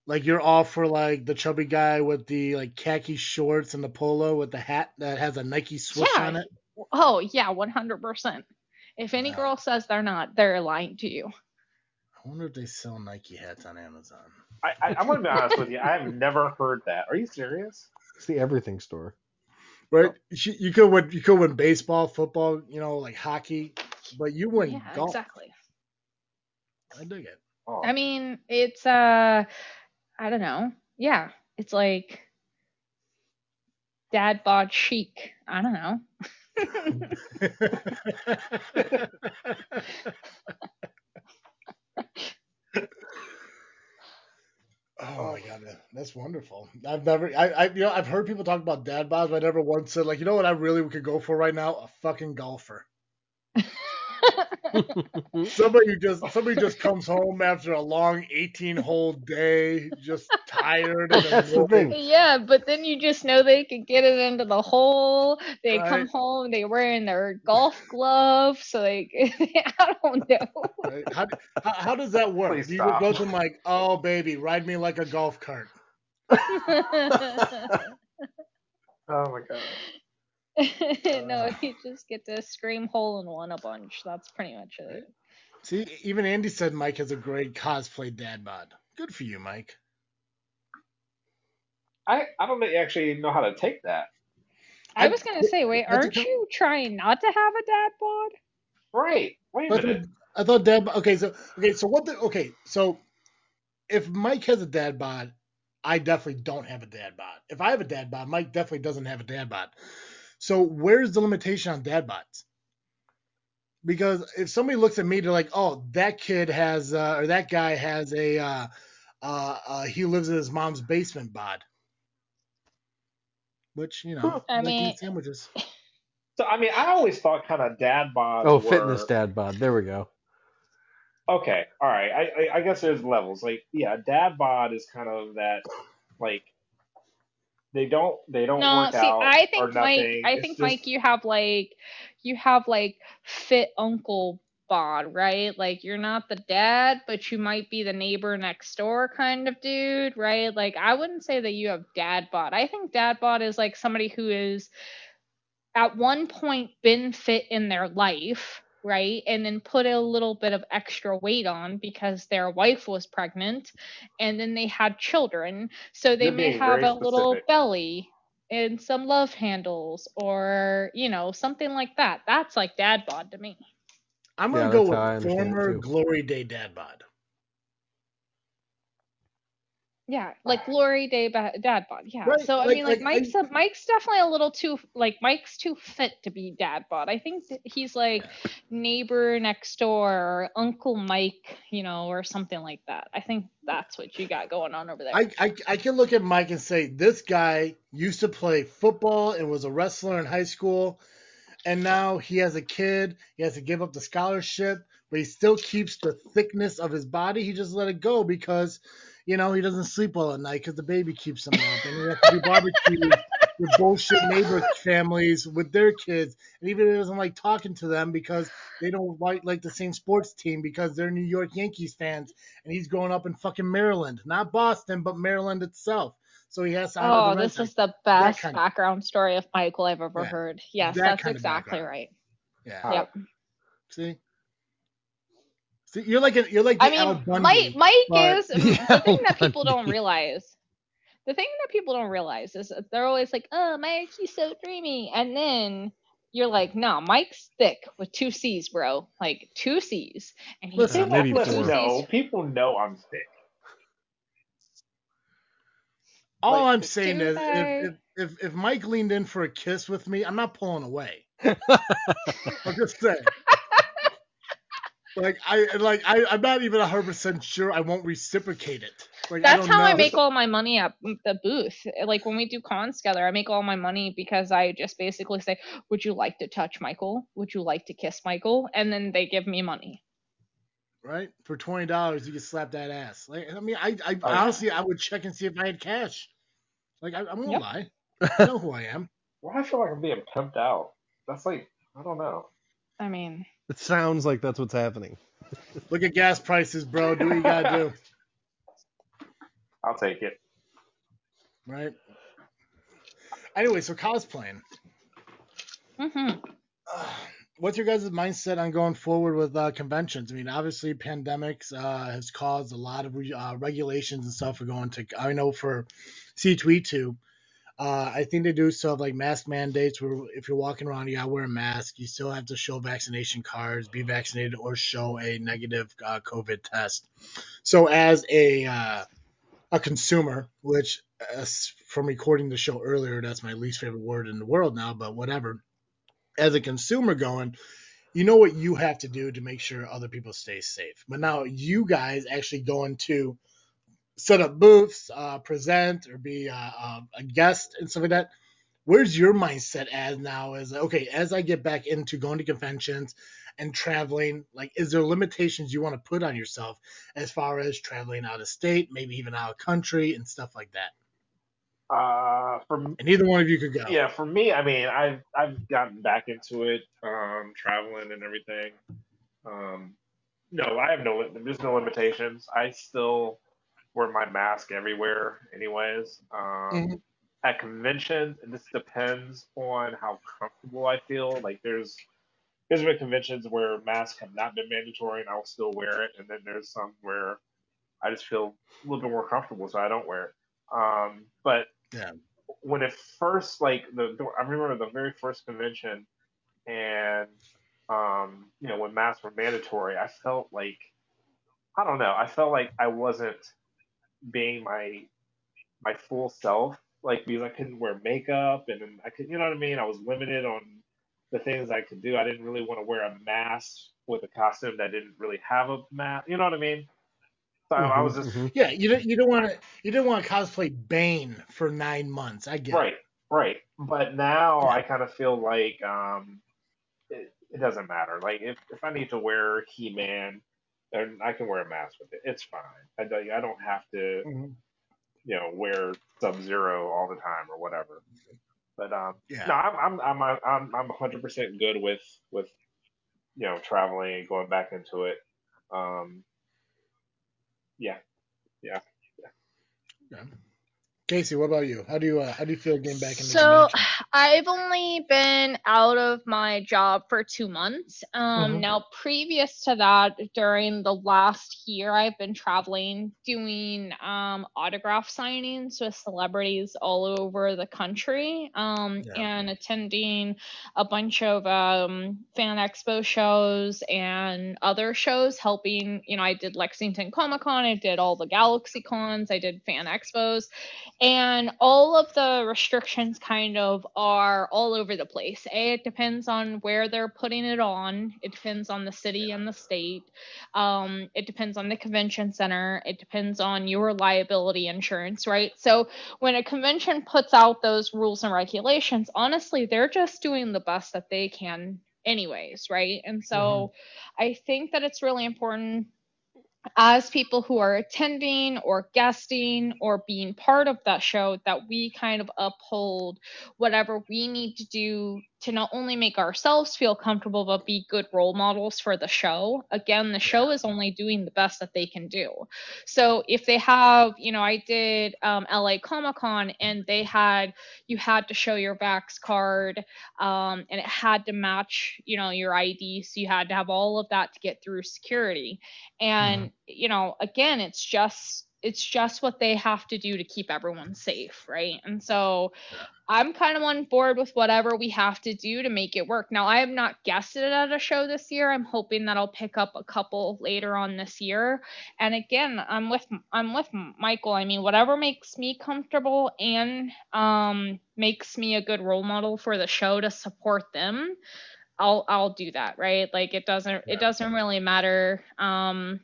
Like you're all for like the chubby guy with the like khaki shorts and the polo with the hat that has a Nike swoosh on it. Oh yeah, 100%. If any girl says they're not, they're lying to you. I wonder if they sell Nike hats on Amazon. I'm going to be honest with you. I have never heard that. Are you serious? It's the everything store. Right? You could win baseball, football, you know, like hockey, but you win golf. Exactly. I dig it. Oh. I mean, it's, I don't know. Yeah. It's like dad bod chic. I don't know. Oh my God, that's wonderful. I've never, I've heard people talk about dad bods, but I never once said, like, you know what I really could go for right now? A fucking golfer. somebody just comes home after a long 18-hole day, just tired. That's the thing. Yeah, but then you just know they can get it into the hole. They come home, they wear in their golf gloves, so they I don't know. Right. How does that work? Please you stop. Go to them like, oh baby, ride me like a golf cart. Oh my God. No, you just get to scream hole in one a bunch. That's pretty much it. See, even Andy said Mike has a great cosplay dad bod. Good for you, Mike. I don't actually know how to take that. I was going to say, wait, aren't you trying not to have a dad bod? Right. Wait a minute. I thought dad bod. Okay, so if Mike has a dad bod, I definitely don't have a dad bod. If I have a dad bod, Mike definitely doesn't have a dad bod. So where's the limitation on dad bods? Because if somebody looks at me, they're like, "Oh, that kid has, or that guy has a, he lives in his mom's basement bod," which you know, I mean, sandwiches. So I mean, I always thought kind of dad bods. Oh, fitness dad bod. There we go. Okay, all right. I guess there's levels. Like, yeah, dad bod is kind of that, like. They don't work out or nothing. I think, Mike, you have like fit uncle bod, right? Like you're not the dad, but you might be the neighbor next door kind of dude, right? Like I wouldn't say that you have dad bod. I think dad bod is like somebody who is at one point been fit in their life, right? And then put a little bit of extra weight on because their wife was pregnant and then they had children. So they may have a little belly and some love handles or, you know, something like that. That's like dad bod to me. I'm going to go with former Glory Day dad bod. Yeah, like Glory Day dad bod. Yeah. Right. So I mean, like Mike's definitely a little too like Mike's too fit to be dad bod. I think he's like neighbor next door, or Uncle Mike, you know, or something like that. I think that's what you got going on over there. I can look at Mike and say this guy used to play football and was a wrestler in high school, and now he has a kid. He has to give up the scholarship, but he still keeps the thickness of his body. He just let it go because. You know, he doesn't sleep well at night because the baby keeps him up. And he has to do barbecues with bullshit neighbor families with their kids. And even if he doesn't like talking to them because they don't like the same sports team because they're New York Yankees fans. And he's growing up in fucking Maryland. Not Boston, but Maryland itself. So he has to... Oh, this is the best background story of Michael I've ever heard. Yes, that's exactly right. Yeah. Yep. See? So you're like. I mean, Al Bundy, Mike is the thing that people don't realize. The thing that people don't realize is that they're always like, "Oh, Mike, he's so dreamy," and then you're like, "No, Mike's thick with two C's, bro. Like two C's." And he's people know I'm thick. All like, I'm saying is, if Mike leaned in for a kiss with me, I'm not pulling away. I'm just saying. Like I'm not even 100% sure I won't reciprocate it. Like, that's how I make all my money at the booth. Like when we do cons together, I make all my money because I just basically say, "Would you like to touch Michael? Would you like to kiss Michael?" And then they give me money. Right? For $20, you can slap that ass. Like I mean, I honestly I would check and see if I had cash. Like I won't lie, I know who I am. Well, I feel like I'm being pimped out. That's like I don't know. I mean. It sounds like that's what's happening. Look at gas prices, bro. Do what you gotta do. I'll take it. Right. Anyway, so cosplaying. Mm-hmm. What's your guys' mindset on going forward with conventions? I mean, obviously, pandemics has caused a lot of regulations and stuff for going to. I know for C2E2. I think they do still have like mask mandates where if you're walking around, you gotta wear a mask. You still have to show vaccination cards, be vaccinated, or show a negative COVID test. So as a consumer, which from recording the show earlier, that's my least favorite word in the world now, but whatever. As a consumer going, you know what you have to do to make sure other people stay safe. But now you guys actually going to set up booths, present, or be a guest and stuff like that. Where's your mindset as now? Is okay, as I get back into going to conventions and traveling, like, is there limitations you want to put on yourself as far as traveling out of state, maybe even out of country and stuff like that? And either one of you could go. Yeah, for me, I mean, I've gotten back into it, traveling and everything. No, I have no. There's no limitations. I still wear my mask everywhere, anyways. At conventions, and this depends on how comfortable I feel. Like there's been conventions where masks have not been mandatory, and I'll still wear it. And then there's some where I just feel a little bit more comfortable, so I don't wear it. But yeah. When it first, like, I remember the very first convention, and you know, when masks were mandatory, I felt like, I don't know, I felt like I wasn't being my full self, like, because I couldn't wear makeup, and I could, you know what I mean? I was limited on the things I could do. I didn't really want to wear a mask with a costume that didn't really have a mask, you know what I mean? So I was just yeah. You didn't want to cosplay Bane for 9 months. I get it. Right. But now I kind of feel like it doesn't matter. Like if I need to wear He-Man, then I can wear a mask with it. It's fine. I don't have to wear Sub-Zero all the time or whatever. But no, I'm 100% good with traveling and going back into it. Yeah. Casey, what about you? How do you feel getting back in the convention? I've only been out of my job for 2 months. Now, previous to that, during the last year, I've been traveling, doing autograph signings with celebrities all over the country, and attending a bunch of fan expo shows and other shows, helping, I did Lexington Comic Con, I did all the Galaxy Cons, I did fan expos. And all of the restrictions kind of are all over the place. It depends on where they're putting it on. It depends on the city and the state. It depends on the convention center. It depends on your liability insurance, right? So when a convention puts out those rules and regulations, honestly, they're just doing the best that they can anyways, right? And so I think that it's really important as people who are attending or guesting or being part of that show that we kind of uphold whatever we need to do to not only make ourselves feel comfortable, but be good role models for the show. Again, the show is only doing the best that they can do. So if they have, I did LA Comic Con, and you had to show your Vax card, and it had to match, your ID. So you had to have all of that to get through security. And, again, it's just what they have to do to keep everyone safe, right? And so I'm kind of on board with whatever we have to do to make it work. Now, I have not guested at a show this year. I'm hoping that I'll pick up a couple later on this year. And again, I'm with Michael. I mean, whatever makes me comfortable and makes me a good role model for the show to support them, I'll do that, right? Like it doesn't really matter. And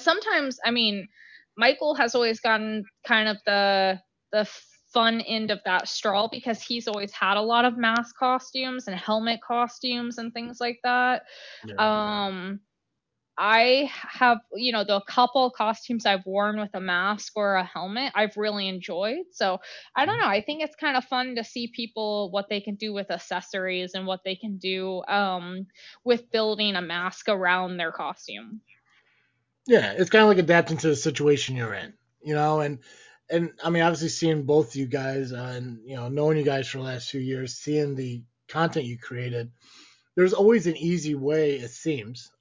sometimes, I mean, Michael has always gotten kind of the fun end of that straw because he's always had a lot of mask costumes and helmet costumes and things like that. Yeah. I have, the couple costumes I've worn with a mask or a helmet I've really enjoyed. So I don't know. I think it's kind of fun to see people, what they can do with accessories and what they can do with building a mask around their costume. Yeah, it's kind of like adapting to the situation you're in, and I mean, obviously seeing both you guys and, knowing you guys for the last few years, seeing the content you created, there's always an easy way, it seems,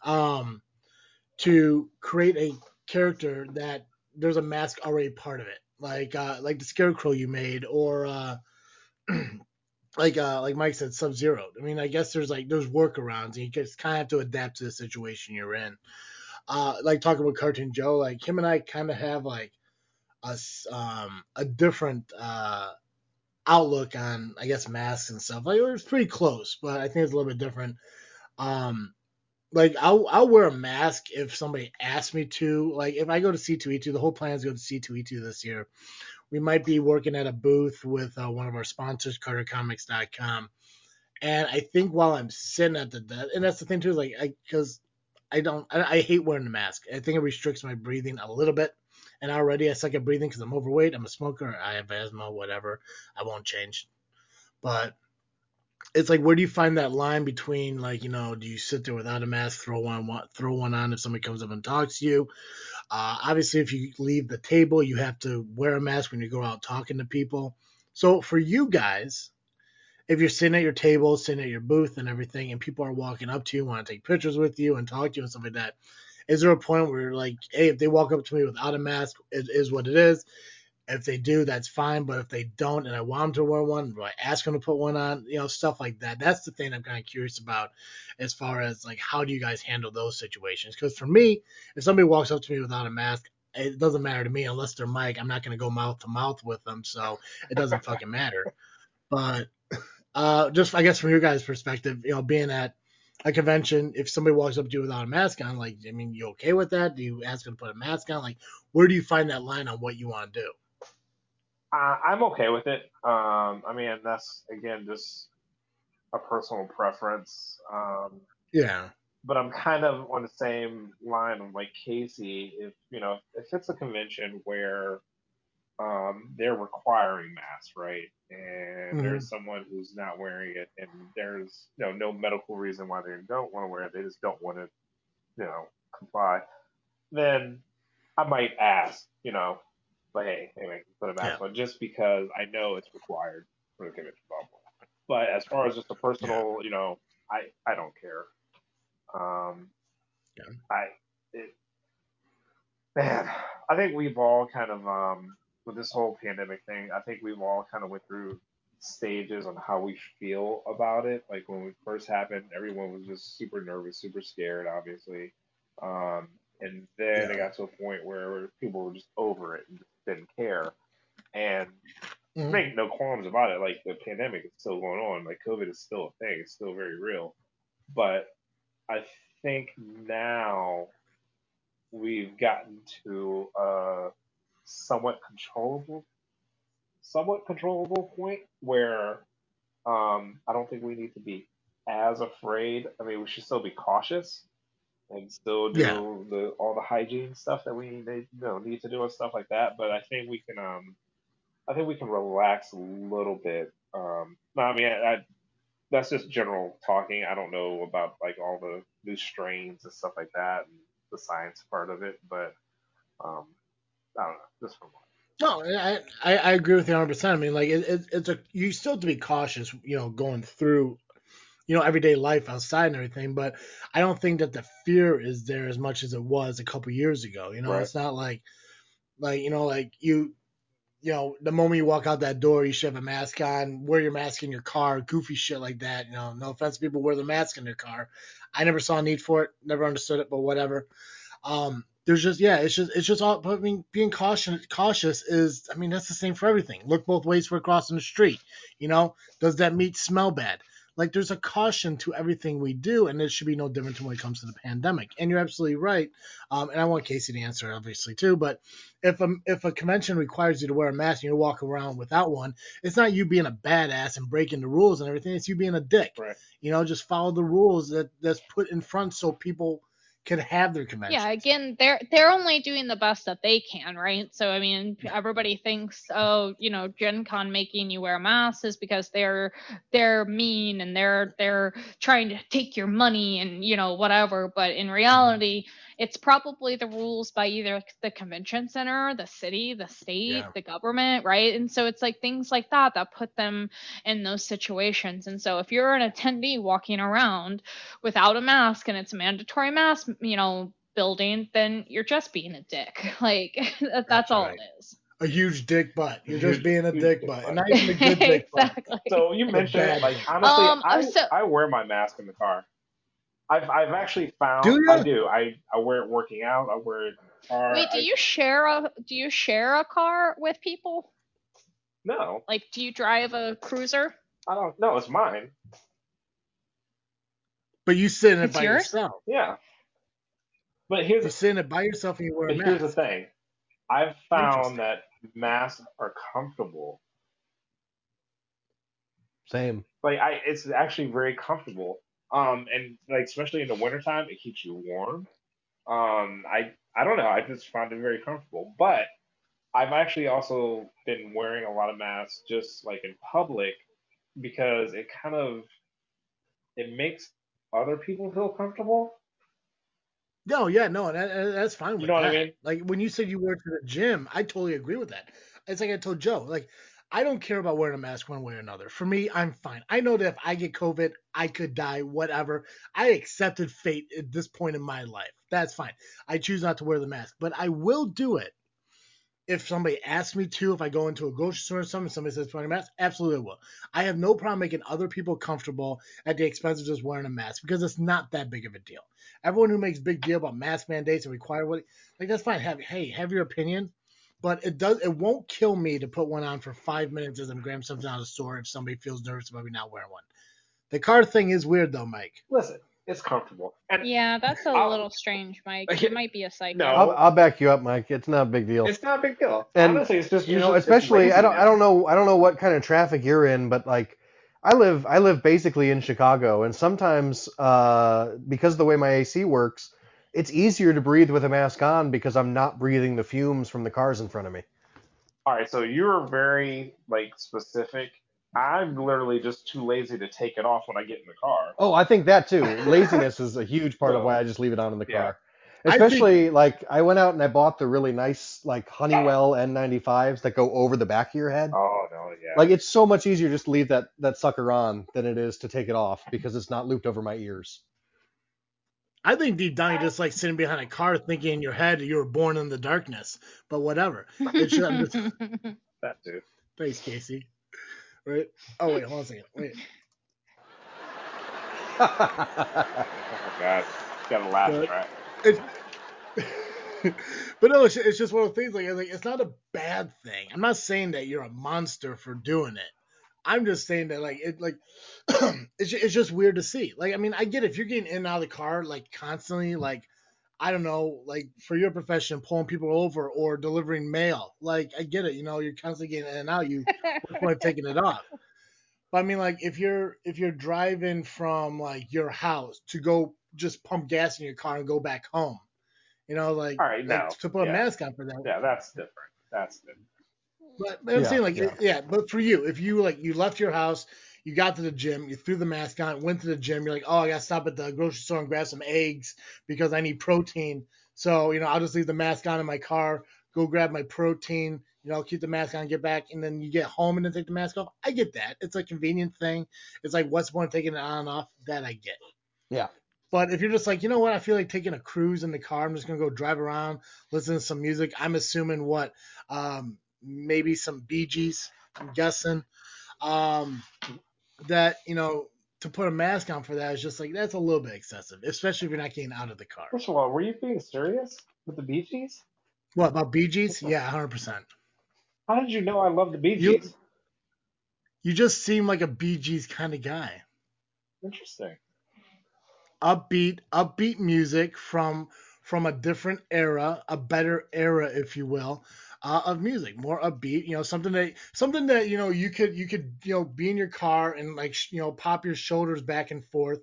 to create a character that there's a mask already part of it. Like the Scarecrow you made or like Mike said, Sub-Zero. I mean, I guess there's workarounds and you just kind of have to adapt to the situation you're in. Like talking with Cartoon Joe, like him and I kind of have like a different outlook on, I guess, masks and stuff. Like it was pretty close, but I think it's a little bit different. Like, I'll wear a mask if somebody asks me to. Like, if I go to C2E2, the whole plan is to go to C2E2 this year. We might be working at a booth with one of our sponsors, CarterComics.com. And I think while I'm sitting at the desk, and that's the thing too, is like, because I hate wearing the mask. I think it restricts my breathing a little bit. And already I suck at breathing because I'm overweight, I'm a smoker, I have asthma, whatever. I won't change. But it's like, where do you find that line between, like, you know, do you sit there without a mask, throw one on if somebody comes up and talks to you? Obviously, if you leave the table, you have to wear a mask when you go out talking to people. So for you guys, if you're sitting at your table, sitting at your booth and everything, and people are walking up to you, want to take pictures with you and talk to you and stuff like that, is there a point where you're like, hey, if they walk up to me without a mask, it is what it is. If they do, that's fine. But if they don't and I want them to wear one, do I ask them to put one on? You know, stuff like that. That's the thing I'm kind of curious about as far as, like, how do you guys handle those situations? Because for me, if somebody walks up to me without a mask, it doesn't matter to me unless they're Mike. I'm not going to go mouth to mouth with them, so it doesn't fucking matter. But just, I guess, from your guys' perspective, you know, being at a convention, if somebody walks up to you without a mask on, like, I mean, you okay with that? Do you ask them to put a mask on? Like, where do you find that line on what you want to do? I'm okay with it. I mean, that's, again, just a personal preference. Yeah. But I'm kind of on the same line of, like, Casey, if it's a convention where they're requiring masks, right? And mm-hmm. there's someone who's not wearing it, and there's no medical reason why they don't want to wear it. They just don't want to, comply. Then I might ask, like, hey, man, put a mask on, just because I know it's required for the convention bubble. But as far as just the personal, I don't care. I think we've all kind of with this whole pandemic thing, I think we've all kind of went through stages on how we feel about it. Like, when it first happened, everyone was just super nervous, super scared, obviously. And then it got to a point where people were just over it and just didn't care. And make no qualms about it. Like, the pandemic is still going on. Like, COVID is still a thing. It's still very real. But I think now we've gotten to somewhat controllable point where I don't think we need to be as afraid. I mean, we should still be cautious and still do all the hygiene stuff that we need to do and stuff like that. But I think we can relax a little bit. That's just general talking. I don't know about, like, all the new strains and stuff like that and the science part of it, but I don't know, just for one. No, I agree with you 100%. I mean, like, it's you still have to be cautious, going through, everyday life outside and everything. But I don't think that the fear is there as much as it was a couple years ago. Right. It's not like you the moment you walk out that door, you should have a mask on. Wear your mask in your car, goofy shit like that. No offense to people, wear the mask in their car. I never saw a need for it, never understood it, but whatever. There's just, it's just all, but I mean, being cautious is, I mean, that's the same for everything. Look both ways for crossing the street, does that meat smell bad? Like, there's a caution to everything we do, and it should be no different when it comes to the pandemic. And you're absolutely right. And I want Casey to answer, obviously, too, but if a convention requires you to wear a mask and you walk around without one, it's not you being a badass and breaking the rules and everything. It's you being a dick, right? Just follow the rules that's put in front so people can have their convention. Yeah, again, they're only doing the best that they can, right? So, I mean, everybody thinks, Gen Con making you wear masks is because they're mean and they're trying to take your money and, whatever. But in reality, it's probably the rules by either the convention center, the city, the state, the government, right? And so it's like things like that put them in those situations. And so if you're an attendee walking around without a mask and it's a mandatory mask, building, then you're just being a dick. Like, that's all right. It is. A huge dick butt. You're just being a dick butt. And not even a good dick exactly. butt. So you mentioned it. Like, honestly, I wear my mask in the car. I've actually found I do. I wear it working out. I wear it in the car. Wait, do you share a car with people? No. Like, do you drive a cruiser? I don't. No, it's mine. But you sit in it by yourself. Yeah. But here's you sit in it by yourself and you wear a mask. Here's the thing. I've found that masks are comfortable. Same. Like it's actually very comfortable. And like especially in the wintertime, it keeps you warm. I don't know. I just found it very comfortable. But I've actually also been wearing a lot of masks just like in public because it kind of makes other people feel comfortable. No, yeah, no, that's fine with you. Know what I mean? Like when you said you wore it to the gym, I totally agree with that. It's like I told Joe, like I don't care about wearing a mask one way or another. For me, I'm fine. I know that if I get COVID, I could die, whatever. I accepted fate at this point in my life. That's fine. I choose not to wear the mask, but I will do it if somebody asks me to. If I go into a grocery store or something, somebody says wearing a mask, absolutely I will. I have no problem making other people comfortable at the expense of just wearing a mask because it's not that big of a deal. Everyone who makes big deal about mask mandates and require what, like that's fine. Have your opinion. But it won't kill me to put one on for 5 minutes as I'm grabbing something out of the store if somebody feels nervous about me not wearing one. The car thing is weird, though, Mike. Listen, it's comfortable. And yeah, that's a little strange, Mike. It might be a psycho. No, I'll back you up, Mike. It's not a big deal. It's not a big deal. And honestly, it's just especially I don't know what kind of traffic you're in, but like I live basically in Chicago, and sometimes because of the way my AC works, it's easier to breathe with a mask on because I'm not breathing the fumes from the cars in front of me. All right, so you're very, like, specific. I'm literally just too lazy to take it off when I get in the car. Oh, I think that, too. Laziness is a huge part of why I just leave it on in the car. Especially, I went out and I bought the really nice, Honeywell N95s that go over the back of your head. Oh, no, yeah. It's so much easier just to leave that sucker on than it is to take it off because it's not looped over my ears. I think deep down you're just sitting behind a car thinking in your head you were born in the darkness, but whatever. That dude. Thanks, Casey. Right? Oh, wait, hold on a second. Wait. Oh, God. Got a laugh track. But no, it's just one of the things, it's not a bad thing. I'm not saying that you're a monster for doing it. I'm just saying that, it's just weird to see. I mean, I get it. If you're getting in and out of the car, constantly, I don't know, for your profession, pulling people over or delivering mail. I get it. You're constantly getting in and out. You want to taking it off. But, I mean, if you're driving from, your house to go just pump gas in your car and go back home, all right, no. To put a mask on for that. Yeah, that's different. That's different. But I'm saying, but for you, if you, you left your house, you got to the gym, you threw the mask on, went to the gym, you're oh, I got to stop at the grocery store and grab some eggs because I need protein. So, I'll just leave the mask on in my car, go grab my protein, keep the mask on, get back, and then you get home and then take the mask off. I get that. It's a convenient thing. It's what's the point taking it on and off? That I get. Yeah. But if you're just you know what, I feel like taking a cruise in the car. I'm just going to go drive around, listen to some music. I'm assuming maybe some Bee Gees, I'm guessing, that, to put a mask on for that is just that's a little bit excessive, especially if you're not getting out of the car. First of all, were you being serious with the Bee Gees? What, about Bee Gees? Yeah, 100%. How did you know I love the Bee Gees? You just seem like a Bee Gees kind of guy. Interesting. Upbeat music from a different era, a better era, if you will. Of music, more upbeat, something that you could be in your car and pop your shoulders back and forth,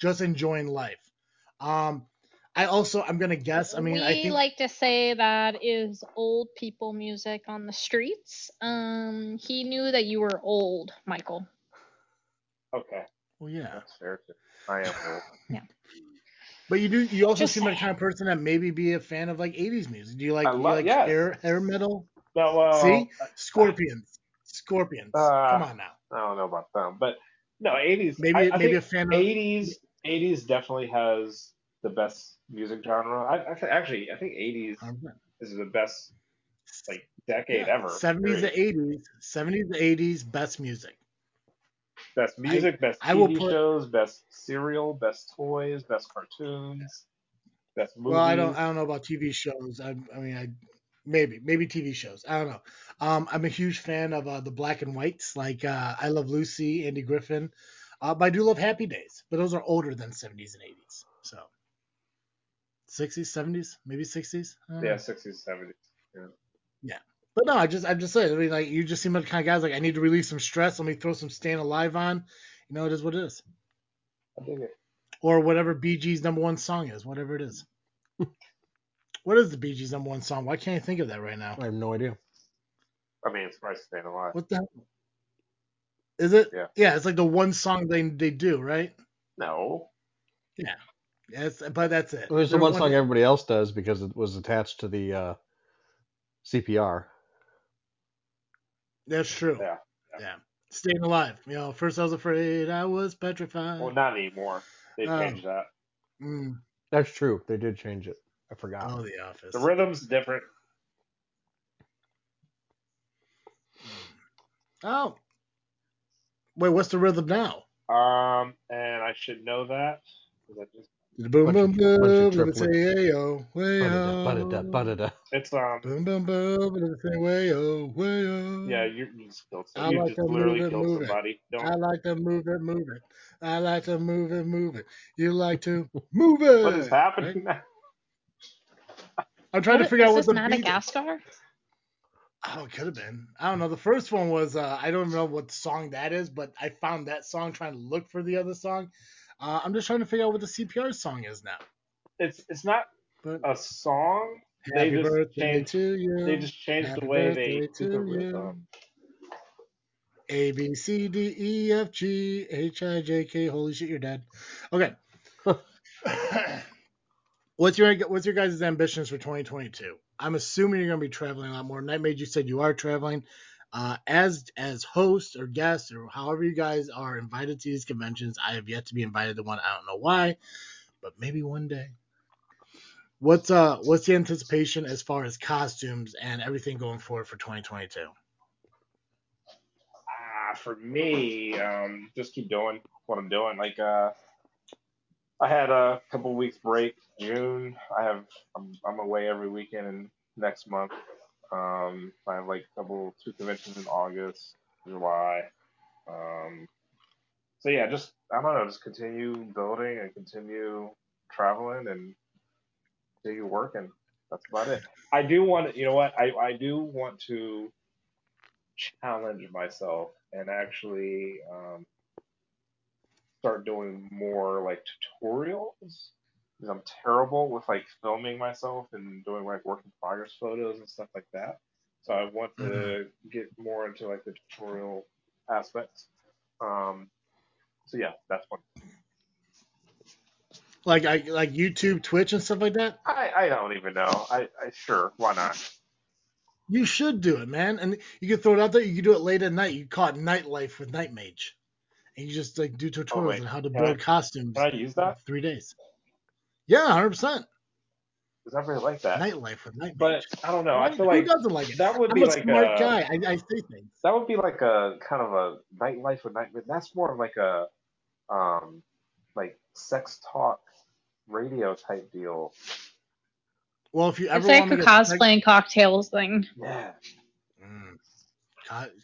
just enjoying life. I'm gonna guess. I mean, I think we like to say that is old people music on the streets. He knew that you were old, Michael. Okay. Well, yeah. That's fair. I am old. Yeah. But you also seem like the kind of person that maybe be a fan of 80s music. Do you like hair metal? No, see? Scorpions. Come on now. I don't know about them. But no, 80s. Maybe a fan of 80s definitely has the best music genre. I think 80s is the best decade ever. 70s to 80s, best music. Best music, best TV shows, best cereal, best toys, best cartoons, best movies. Well, I don't know about TV shows. Maybe TV shows. I don't know. I'm a huge fan of the black and whites, I Love Lucy, Andy Griffin, But I do love Happy Days, but those are older than 70s and 80s. So 60s, 70s, maybe 60s. Yeah, 60s, 70s. Yeah. But no, I'm just saying. I mean, like, you just seem like the kind of guys like, I need to release some stress. Let me throw some Staying Alive on. You know, it is what it is. I dig it. Or whatever Bee Gees' number one song is, whatever it is. What is the Bee Gees' number one song? Why can't I think of that right now? I have no idea. I mean, it's probably Staying Alive. What the hell? Is it? Yeah, it's like the one song they do, right? No. Yeah, but that's it. Well, there's the one song everybody else does because it was attached to the CPR. That's true. Yeah. Staying Alive. You know, first I was afraid, I was petrified. Well, not anymore. They changed that. Mm. That's true. They did change it. I forgot. Oh, The Office. The rhythm's different. Oh. Wait, what's the rhythm now? And I should know that. Boom, boom, boom, let it say ayo, wayo. It's boom, boom, boom, let it say wayo, wayo. Yeah, you just killed somebody. You just literally killed somebody. I like to move it, move it. I like to move it, move it. You like to move it. What is happening now? I'm trying to figure out what's the beat. Is this not a gas star? Oh, it could have been. I don't know. The first one was, I don't know what song that is, but I found that song trying to look for the other song. I'm just trying to figure out what the CPR song is now. It's not a song. Happy birthday to you. They just changed the way they do the rhythm. A, B, C, D, E, F, G, H, I, J, K. Holy shit, you're dead. Okay. What's your guys' ambitions for 2022? I'm assuming you're going to be traveling a lot more. Nightmage, you said you are traveling. As host or guest or however you guys are invited to these conventions, I have yet to be invited to one. I don't know why, but maybe one day. What's the anticipation as far as costumes and everything going forward for 2022? For me, just keep doing what I'm doing. Like, I had a couple weeks break. June, I'm away every weekend and next month. I have like two conventions in August, July. So yeah, just I don't know, just continue building and continue traveling and continue working. That's about it. I do want to, you know what? I do want to challenge myself and actually start doing more like tutorials. Because I'm terrible with like filming myself and doing like work in progress photos and stuff like that. So I want to get more into like the tutorial aspects. So yeah, that's one. Like YouTube, Twitch, and stuff like that. I don't even know. I sure, why not? You should do it, man. And you can throw it out there. You can do it late at night. You call it Nightlife with Nightmage, and you just like do tutorials on how to build costumes. Can I use that? 3 days. Yeah, 100%. Because I really like that. Nightlife with Nightmage. But I don't know. I feel like who doesn't like it? That would be like a smart guy. I say things. That would be like a kind of a Nightlife with Nightmage. That's more of like a like sex talk radio type deal. Well, if you ever want to get cosplaying cocktails thing. Yeah. Mm.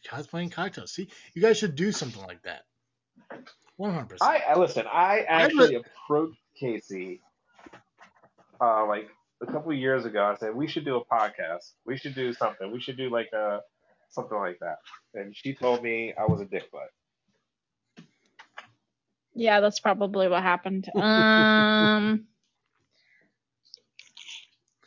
Cosplaying cocktails. See, you guys should do something like that. 100%. I actually approached Casey. Like a couple of years ago, I said we should do a podcast. We should do something. We should do like something like that. And she told me I was a dick butt. Yeah, that's probably what happened.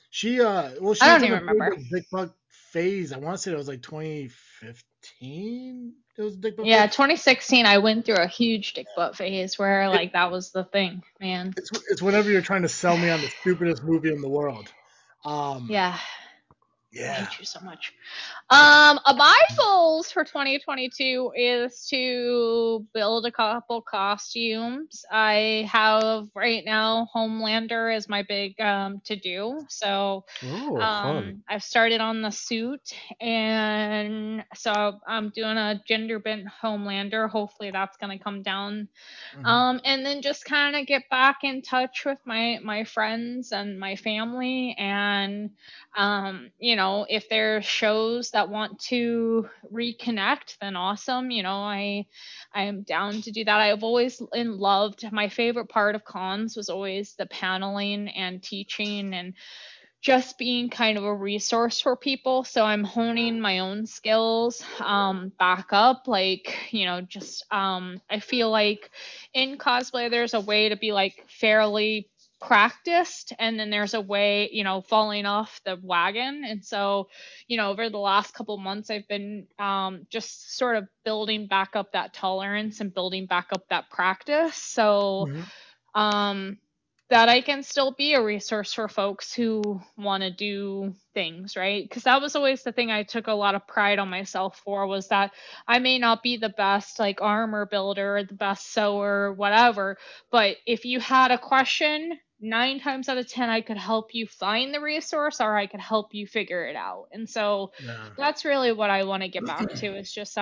She she I don't even remember dick butt phase. I want to say it was like 2015. It was a dick butt. Yeah, 2016. I went through a huge dick butt phase where like that was the thing, man. It's whenever you're trying to sell me on the stupidest movie in the world. Yeah. I hate you so much. My goals for 2022 is to build a couple costumes. I have right now Homelander is my big to do. So I've started on the suit, and so I'm doing a gender bent Homelander. Hopefully that's gonna come down. Mm-hmm. And then just kind of get back in touch with my friends and my family, and you know. know, if there are shows that want to reconnect, then awesome. You know, I am down to do that. I've always loved, my favorite part of cons was always the paneling and teaching and just being kind of a resource for people. So I'm honing my own skills back up. Like, you know, just I feel like in cosplay, there's a way to be like fairly practiced, and then there's a way, you know, falling off the wagon. And so, you know, over the last couple months, I've been just sort of building back up that tolerance and building back up that practice. So that I can still be a resource for folks who want to do things, right? Because that was always the thing I took a lot of pride on myself for, was that I may not be the best like armor builder or the best sewer, whatever, but if you had a question, 9 times out of 10, I could help you find the resource, or I could help you figure it out. And so that's really what I want to get back to, is just,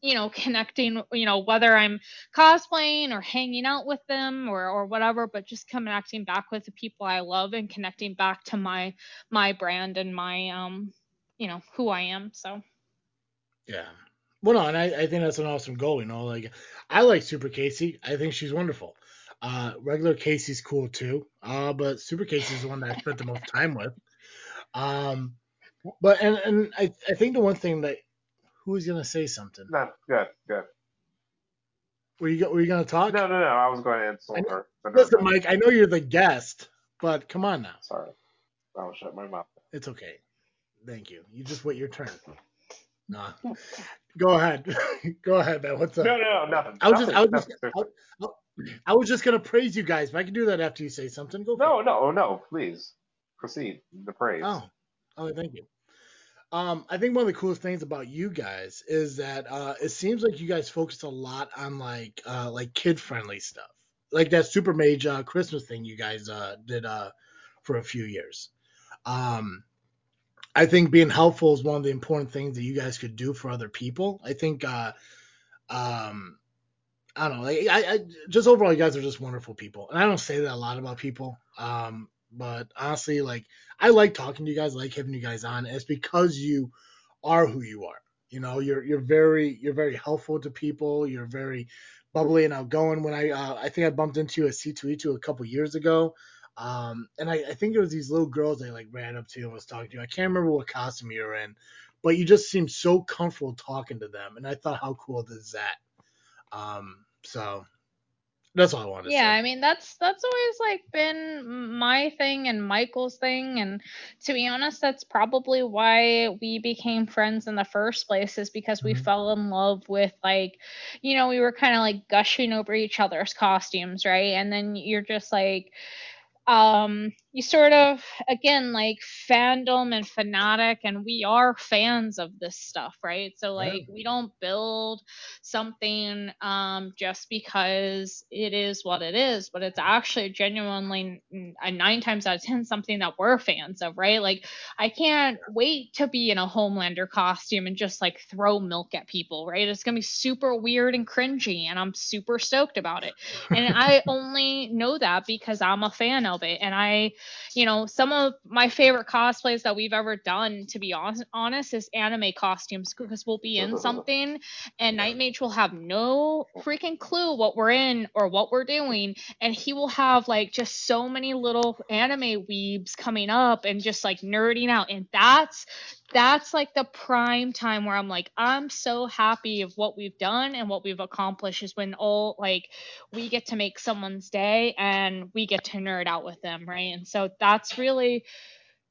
you know, connecting, you know, whether I'm cosplaying or hanging out with them or whatever, but just connecting back with the people I love and connecting back to my brand and my, you know, who I am. So. Yeah. Well, no, and I think that's an awesome goal. You know, like, I like Super Casey. I think she's wonderful. Regular Casey's cool too. But Super Casey's the one that I spent the most time with. But, and I think the one thing that, who's gonna say something? No, good. Were you gonna talk? No. I was going to insult her. Listen, Mike, I know you're the guest, but come on now. Sorry, I'll shut my mouth. It's okay. Thank you. You just wait your turn. Nah. Go ahead, man. What's up? No, nothing. I was just gonna praise you guys, but I can do that after you say something. Go. No, please proceed the praise. Oh, thank you. I think one of the coolest things about you guys is that it seems like you guys focused a lot on like kid-friendly stuff, like that Super Mage Christmas thing you guys did for a few years. I think being helpful is one of the important things that you guys could do for other people. I think I don't know, like I just overall, you guys are just wonderful people, and I don't say that a lot about people. But honestly, like, I like talking to you guys, I like having you guys on. It's because you are who you are. You know, you're very helpful to people. You're very bubbly and outgoing. When I think I bumped into you at C2E2 a couple years ago, and I think it was these little girls that like ran up to you and was talking to you. I can't remember what costume you were in, but you just seemed so comfortable talking to them, and I thought, how cool is that? So. That's all I wanted to say. Yeah, I mean, that's always like been my thing and Michael's thing, and to be honest, that's probably why we became friends in the first place, is because we fell in love with, like, you know, we were kind of like gushing over each other's costumes, right? And then you're just like, you sort of, again, like fandom and fanatic, and we are fans of this stuff, right? So like, we don't build something just because it is what it is, but it's actually genuinely 9 times out of 10 something that we're fans of, right? Like, I can't wait to be in a Homelander costume and just like throw milk at people, right? It's gonna be super weird and cringy, and I'm super stoked about it. And I only know that because I'm a fan of it, and I, you know, some of my favorite cosplays that we've ever done, to be honest, is anime costumes, because we'll be in something and Nightmage will have no freaking clue what we're in or what we're doing, and he will have like just so many little anime weebs coming up and just like nerding out, and that's like the prime time where I'm like, I'm so happy of what we've done and what we've accomplished, is when all, like, we get to make someone's day and we get to nerd out with them, right? And so that's really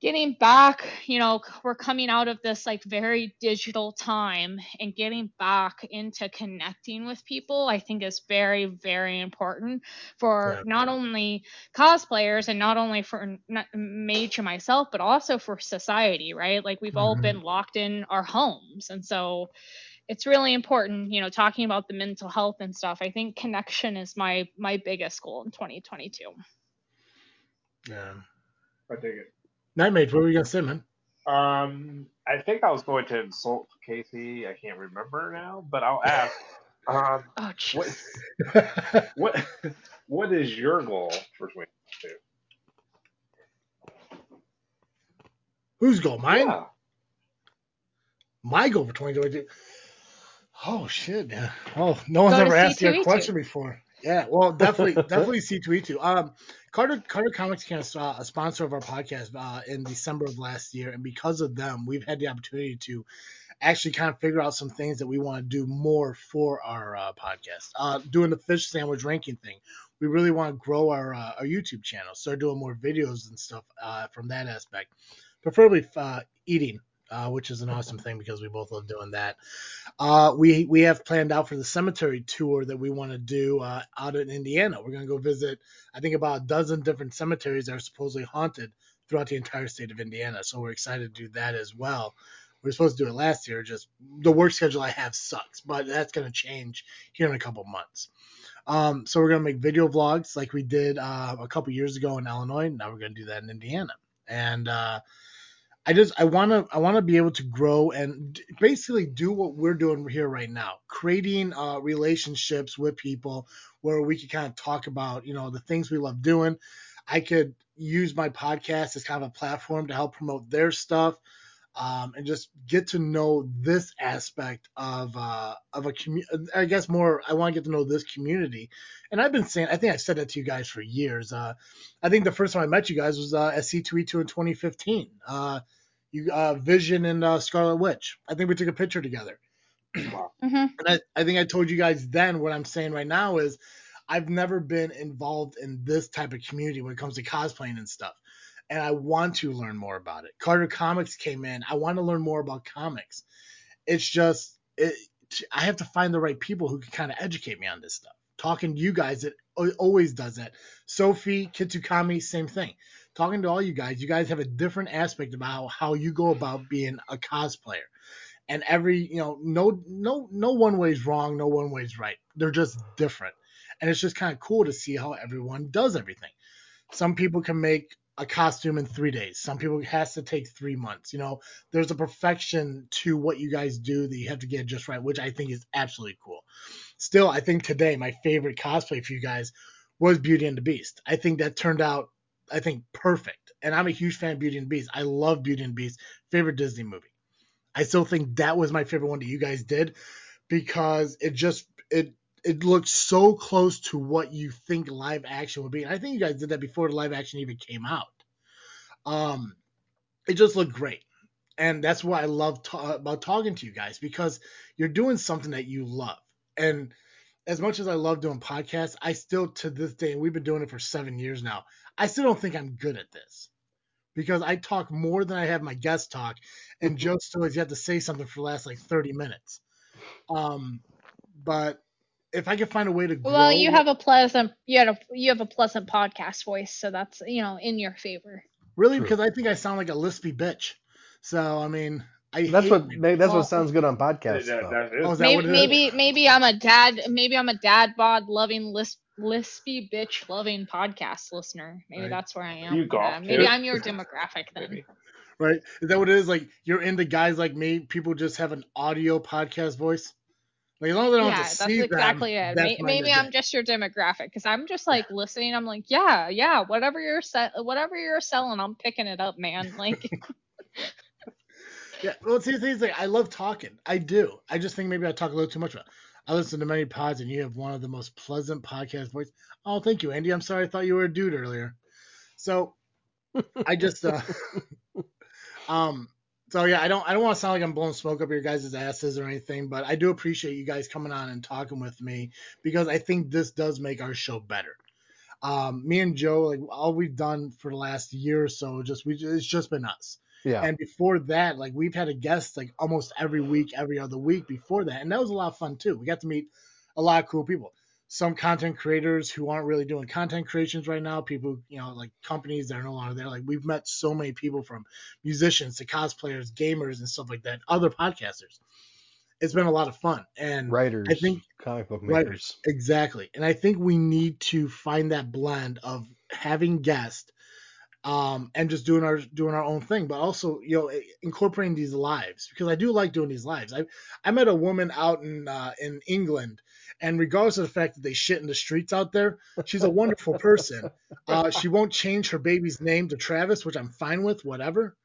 getting back, you know, we're coming out of this like very digital time, and getting back into connecting with people, I think, is very, very important for not only cosplayers and not only for Mage and myself, but also for society, right? Like, we've all been locked in our homes. And so it's really important, you know, talking about the mental health and stuff. I think connection is my biggest goal in 2022. Yeah. I dig it. Nightmage, what were you going to say, man? I think I was going to insult Casey. I can't remember now, but I'll ask. What is your goal for 2022? Who's goal? Mine? Yeah. My goal for 2022. Oh, shit. Oh, no one's ever asked you a question before. Yeah, well, definitely C2E2. Carter Comics became a sponsor of our podcast in December of last year, and because of them, we've had the opportunity to actually kind of figure out some things that we want to do more for our podcast. Doing the fish sandwich ranking thing, we really want to grow our YouTube channel, start doing more videos and stuff from that aspect, preferably eating. Which is an awesome thing because we both love doing that. We have planned out for the cemetery tour that we want to do out in Indiana. We're going to go visit, I think, about a dozen different cemeteries that are supposedly haunted throughout the entire state of Indiana. So we're excited to do that as well. We were supposed to do it last year. Just the work schedule I have sucks, but that's going to change here in a couple months. So we're going to make video vlogs like we did a couple years ago in Illinois. Now we're going to do that in Indiana. And, I want to be able to grow and basically do what we're doing here right now, creating relationships with people where we can kind of talk about, you know, the things we love doing. I could use my podcast as kind of a platform to help promote their stuff and just get to know this aspect of a community. I guess more I want to get to know this community. And I've been saying, I think I've said that to you guys for years. I think the first time I met you guys was at C2E2 in 2015. Vision and Scarlet Witch. I think we took a picture together. Mm-hmm. And I think I told you guys then what I'm saying right now is I've never been involved in this type of community when it comes to cosplaying and stuff. And I want to learn more about it. Carter Comics came in. I want to learn more about comics. It's just I have to find the right people who can kind of educate me on this stuff. Talking to you guys, it always does that. Sophie, Kitsukami, same thing. Talking to all you guys have a different aspect about how you go about being a cosplayer. And every, you know, no one way's wrong, no one way's right. They're just different. And it's just kind of cool to see how everyone does everything. Some people can make a costume in 3 days. Some people has to take 3 months. You know, there's a perfection to what you guys do that you have to get just right, which I think is absolutely cool. Still, I think today my favorite cosplay for you guys was Beauty and the Beast. I think that turned out, I think, perfect. And I'm a huge fan of Beauty and the Beast. I love Beauty and the Beast, favorite Disney movie. I still think that was my favorite one that you guys did because it just it looked so close to what you think live action would be. And I think you guys did that before live action even came out. It just looked great. And that's what I love about talking to you guys because you're doing something that you love. And as much as I love doing podcasts, I still, to this day, and we've been doing it for 7 years now, I still don't think I'm good at this because I talk more than I have my guests talk. And Joe still has yet to say something for the last like 30 minutes. But if I could find a way to grow. Well, you have a pleasant podcast voice. So that's, you know, in your favor. Really? True. Because I think I sound like a lispy bitch. So, I mean. That's what sounds good on podcasts. Maybe I'm a dad. Maybe I'm a dad bod loving lispy bitch loving podcast listener. Maybe right. That's where I am. Maybe I'm your demographic then. Maybe. Right? Is that what it is? Like you're into guys like me. People just have an audio podcast voice. Like as long as I don't have to see them. Yeah, that's exactly it. Maybe I'm just your demographic because I'm just like listening. I'm like, yeah. Whatever you're selling, I'm picking it up, man. Like. Yeah, well, see, the thing is, like, I love talking. I do. I just think maybe I talk a little too much about it. I listen to many pods, and you have one of the most pleasant podcast voices. Oh, thank you, Andy. I'm sorry. I thought you were a dude earlier. So I just So, yeah, I don't want to sound like I'm blowing smoke up your guys' asses or anything, but I do appreciate you guys coming on and talking with me because I think this does make our show better. Me and Joe, like, all we've done for the last year or so, it's just been us. Yeah. And before that, like we've had a guest like almost every week, every other week before that. And that was a lot of fun too. We got to meet a lot of cool people. Some content creators who aren't really doing content creations right now, people, you know, like companies that are no longer there. Like we've met so many people from musicians to cosplayers, gamers and stuff like that, other podcasters. It's been a lot of fun. And writers, I think comic book makers. Exactly. And I think we need to find that blend of having guests and just doing our own thing, but also, you know, incorporating these lives because I do like doing these lives. I met a woman out in England, and regardless of the fact that they shit in the streets out there, she's a wonderful person. She won't change her baby's name to Travis, which I'm fine with, whatever.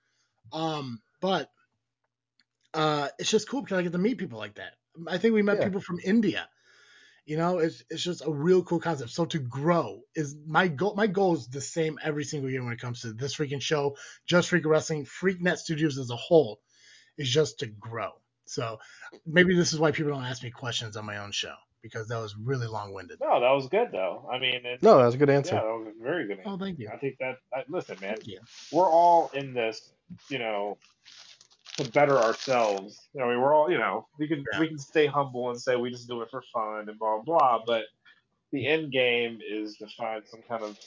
But it's just cool because I get to meet people like that. I think we met people from India. You know, it's just a real cool concept. So to grow is my goal. My goal is the same every single year when it comes to this freaking show, Just Freak Wrestling, FreakNet Studios as a whole, is just to grow. So maybe this is why people don't ask me questions on my own show, because that was really long-winded. No, that was good though. I mean, no, that was a good answer. Yeah, that was a very good answer. Oh, thank you. I think listen, man, we're all in this, you know, to better ourselves. I mean, we're all, you know, we can stay humble and say we just do it for fun and blah blah, but the end game is to find some kind of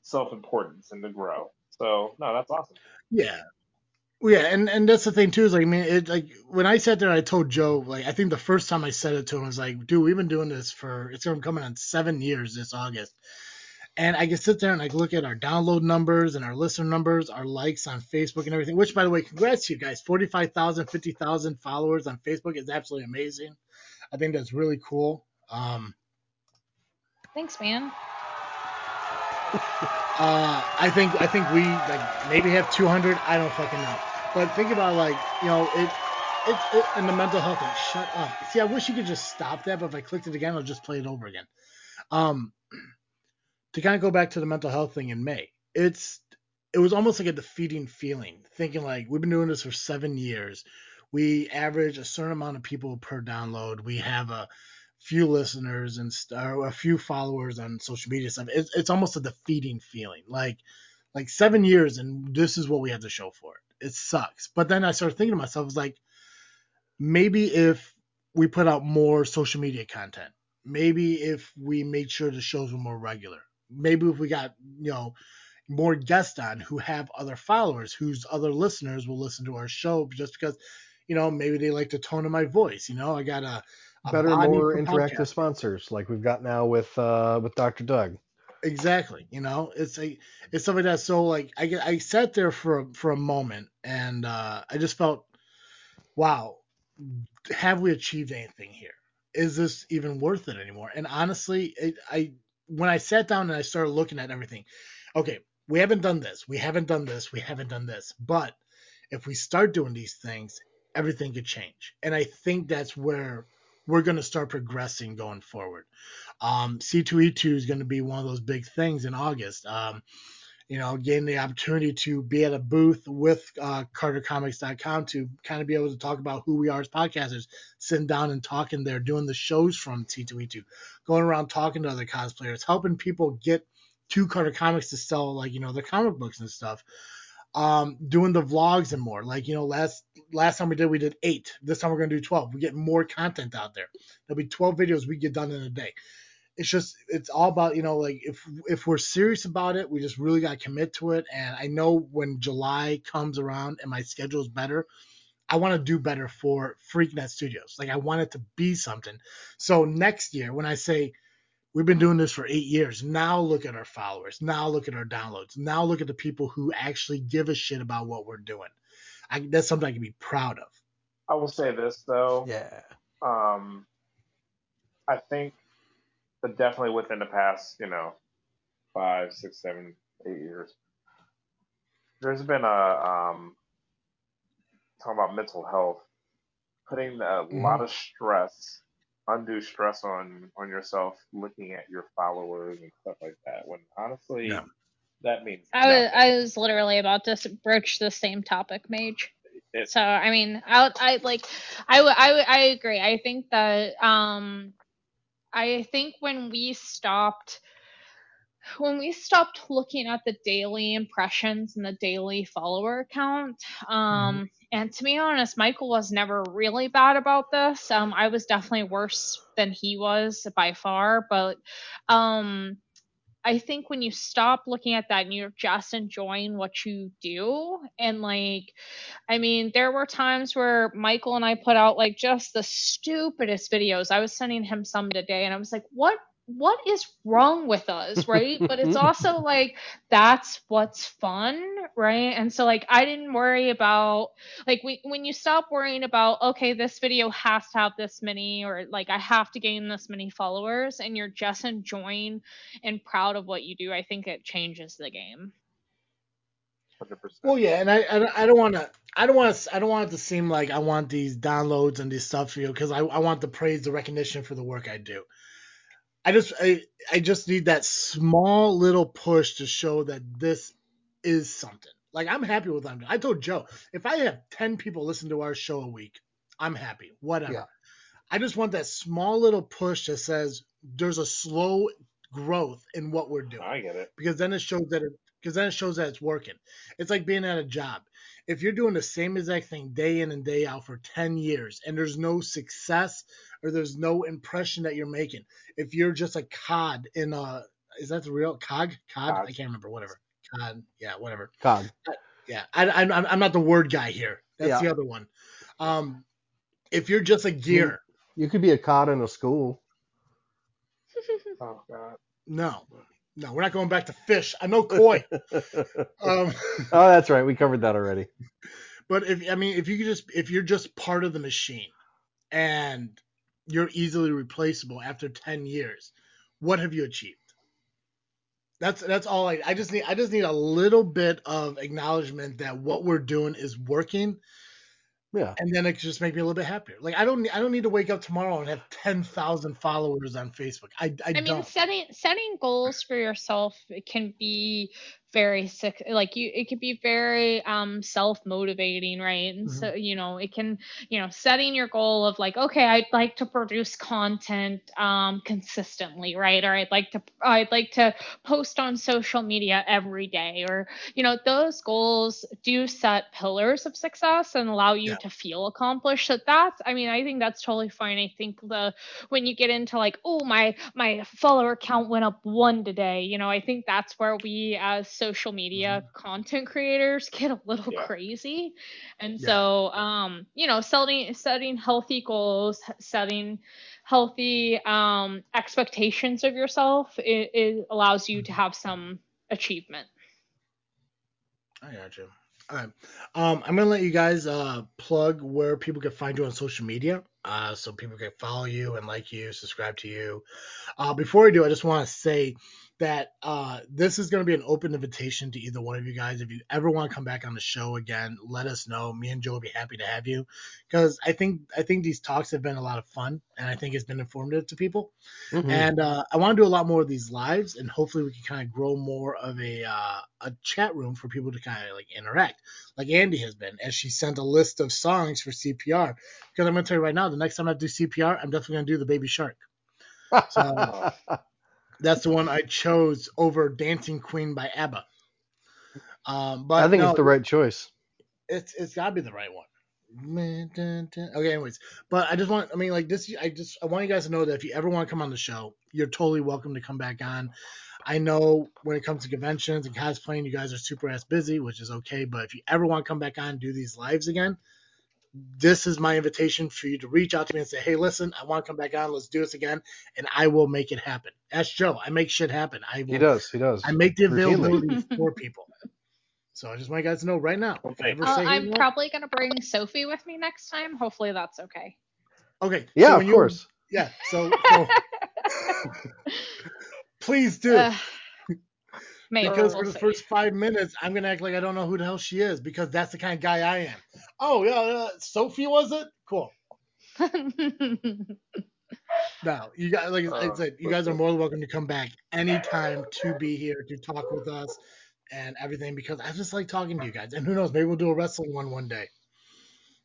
self-importance and to grow. So no, that's awesome. Yeah. Yeah, and that's the thing too, is like, I mean, it, like when I sat there, I told Joe, like, I think the first time I said it to him, I was like, dude, we've been doing this for, it's going to come on 7 years this August. And I can sit there and like look at our download numbers and our listener numbers, our likes on Facebook and everything, which, by the way, congrats to you guys. 45,000, 50,000 followers on Facebook is absolutely amazing. I think that's really cool. Thanks, man. I think we like maybe have 200. I don't fucking know. But think about, like, you know, it and the mental health. And shut up. See, I wish you could just stop that, but if I clicked it again, I'll just play it over again. To kind of go back to the mental health thing in May, it was almost like a defeating feeling, thinking like we've been doing this for 7 years. We average a certain amount of people per download. We have a few listeners and a few followers on social media stuff. It's almost a defeating feeling, like 7 years and this is what we have to show for it. It sucks. But then I started thinking to myself, I was like, maybe if we put out more social media content, maybe if we made sure the shows were more regular, maybe if we got, you know, more guests on who have other followers, whose other listeners will listen to our show just because, you know, maybe they like the tone of my voice. You know, I got a better, more interactive podcast. Sponsors like we've got now with Dr. Doug. Exactly. You know, it's stuff like that. So like I sat there for a moment and I just felt, wow, have we achieved anything here? Is this even worth it anymore? And honestly, when I sat down and I started looking at everything, okay, we haven't done this. We haven't done this. We haven't done this. But if we start doing these things, everything could change. And I think that's where we're going to start progressing going forward. C2E2 is going to be one of those big things in August. You know, getting the opportunity to be at a booth with CarterComics.com to kind of be able to talk about who we are as podcasters, sitting down and talking there, doing the shows from C2E2, going around talking to other cosplayers, helping people get to Carter Comics to sell, like, you know, their comic books and stuff. Doing the vlogs and more. Like, you know, last time we did 8. This time we're going to do 12. We get more content out there. There'll be 12 videos we get done in a day. It's just, it's all about, you know, like if we're serious about it, we just really got to commit to it. And I know when July comes around and my schedule is better, I want to do better for FreakNet Studios. Like I want it to be something. So next year, when I say we've been doing this for 8 years, now look at our followers, now look at our downloads, now look at the people who actually give a shit about what we're doing. That's something I can be proud of. I will say this though. Yeah. I think, but definitely within the past, you know, 5, 6, 7, 8 years, there's been a talking about mental health, putting a lot of stress, undue stress on yourself, looking at your followers and stuff like that. When honestly, that means I was literally about to broach the same topic, Mage. So I mean, I agree. I think that I think when we stopped looking at the daily impressions and the daily follower count, and to be honest, Michael was never really bad about this. I was definitely worse than he was by far, but I think when you stop looking at that and you're just enjoying what you do, and like, I mean, there were times where Michael and I put out like just the stupidest videos. I was sending him some today and I was like, what is wrong with us? Right. But it's also like, that's what's fun. Right. And so like, I didn't worry about like, when you stop worrying about, okay, this video has to have this many, or like, I have to gain this many followers, and you're just enjoying and proud of what you do, I think it changes the game. 100%. Well, yeah, and I don't want it to seem like I want these downloads and these stuff, you know, because I want the praise, the recognition for the work I do. I just need that small little push to show that this is something. Like, I'm happy with what I'm doing. I told Joe, if I have 10 people listen to our show a week, I'm happy. Whatever. Yeah. I just want that small little push that says there's a slow growth in what we're doing. I get it. Because then it shows that it's working. It's like being at a job. If you're doing the same exact thing day in and day out for 10 years and there's no success or there's no impression that you're making, if you're just a cod in a – is that the real cog? I can't remember. Whatever. Cod. Yeah, whatever. Cog. Yeah. I'm not the word guy here. That's the other one. If you're just a gear. You could be a cod in a school. Oh, God. No, we're not going back to fish. I know koi. Oh, that's right. We covered that already. But if you're just part of the machine and you're easily replaceable after 10 years, what have you achieved? That's all I just need. I just need a little bit of acknowledgement that what we're doing is working. Yeah. And then it just make me a little bit happier. Like, I don't need to wake up tomorrow and have 10,000 followers on Facebook. I mean, setting goals for yourself, it can be very sick. Like, it can be very self-motivating, right? And mm-hmm. So, you know, it can, you know, setting your goal of like, okay, I'd like to produce content consistently, right? Or I'd like to post on social media every day, or, you know, those goals do set pillars of success and allow you to feel accomplished. So I think that's totally fine. I think when you get into like, oh, my follower count went up one today, you know, I think that's where we as social media content creators get a little crazy. And so, you know, setting healthy goals, setting healthy expectations of yourself, it allows you to have some achievement. I got you. All right. I'm going to let you guys plug where people can find you on social media. So people can follow you and like you, subscribe to you. Before I do, I just want to say that this is going to be an open invitation to either one of you guys. If you ever want to come back on the show again, let us know. Me and Joe will be happy to have you, because I think these talks have been a lot of fun, and I think it's been informative to people. Mm-hmm. And I want to do a lot more of these lives, and hopefully we can kind of grow more of a chat room for people to kind of like interact, like Andy has been, as she sent a list of songs for CPR. Because I'm going to tell you right now, the next time I do CPR, I'm definitely going to do The Baby Shark. So... That's the one I chose over Dancing Queen by ABBA. But I think it's the right choice. It's got to be the right one. Okay, anyways. But I want you guys to know that if you ever want to come on the show, you're totally welcome to come back on. I know when it comes to conventions and cosplaying, you guys are super ass busy, which is okay. But if you ever want to come back on and do these lives again, this is my invitation for you to reach out to me and say, hey, listen, I want to come back on. Let's do this again. And I will make it happen. Ask Joe. I make shit happen. He does. I make the availability for people. So I just want you guys to know right now. Okay. I'm probably going to bring Sophie with me next time. Hopefully that's okay. Okay. Yeah, so of course. Yeah. So please do. Because for the first 5 minutes, I'm going to act like I don't know who the hell she is, because that's the kind of guy I am. Oh, yeah, Sophie, was it? Cool. No, you guys, like I said, you guys are more than welcome to come back anytime to be here, to talk with us and everything, because I just like talking to you guys. And who knows, maybe we'll do a wrestling one day.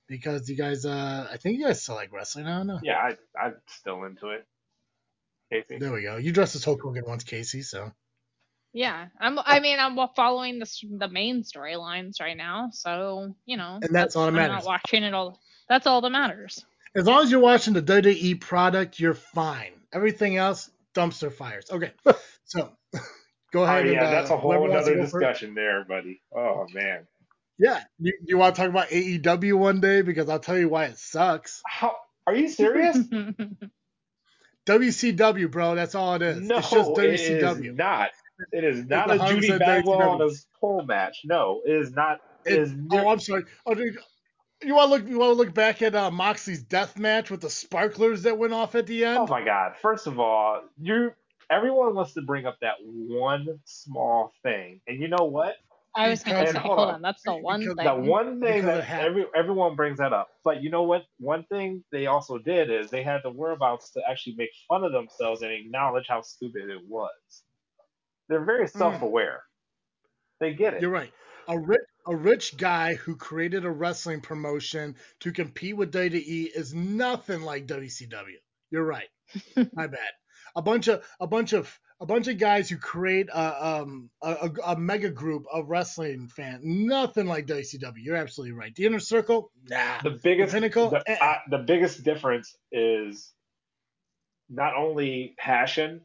Because you guys, I think you guys still like wrestling, I don't know. Yeah, I'm still into it. Casey. There we go. You dressed as Hulk Hogan once, Casey, so... Yeah, I'm following the main storylines right now, so you know. And that's all that matters. I'm not watching it all. That's all that matters. As long as you're watching the WWE product, you're fine. Everything else, dumpster fires. Okay, so go ahead. Oh, yeah, and, that's a whole other discussion there, buddy. Oh man. Yeah, you want to talk about AEW one day, because I'll tell you why it sucks. How, are you serious? WCW, bro. That's all it is. No, it's just WCW. It is not. It is not a Judy Bagwell on a pole match. No, it is not. It is not. I'm sorry. Oh, dude, you want to look back at Moxie's death match with the sparklers that went off at the end? Oh my God! First of all, everyone wants to bring up that one small thing, and you know what? I was going to say, hold on, that's the one thing. The one thing that everyone brings that up. But you know what? One thing they also did is they had the whereabouts to actually make fun of themselves and acknowledge how stupid it was. They're very self-aware. They get it. You're right. A rich guy who created a wrestling promotion to compete with WWE is nothing like WCW. You're right. My bad. A bunch of guys who create a mega group of wrestling fans. Nothing like WCW. You're absolutely right. The Inner Circle, nah. The biggest difference is not only passion,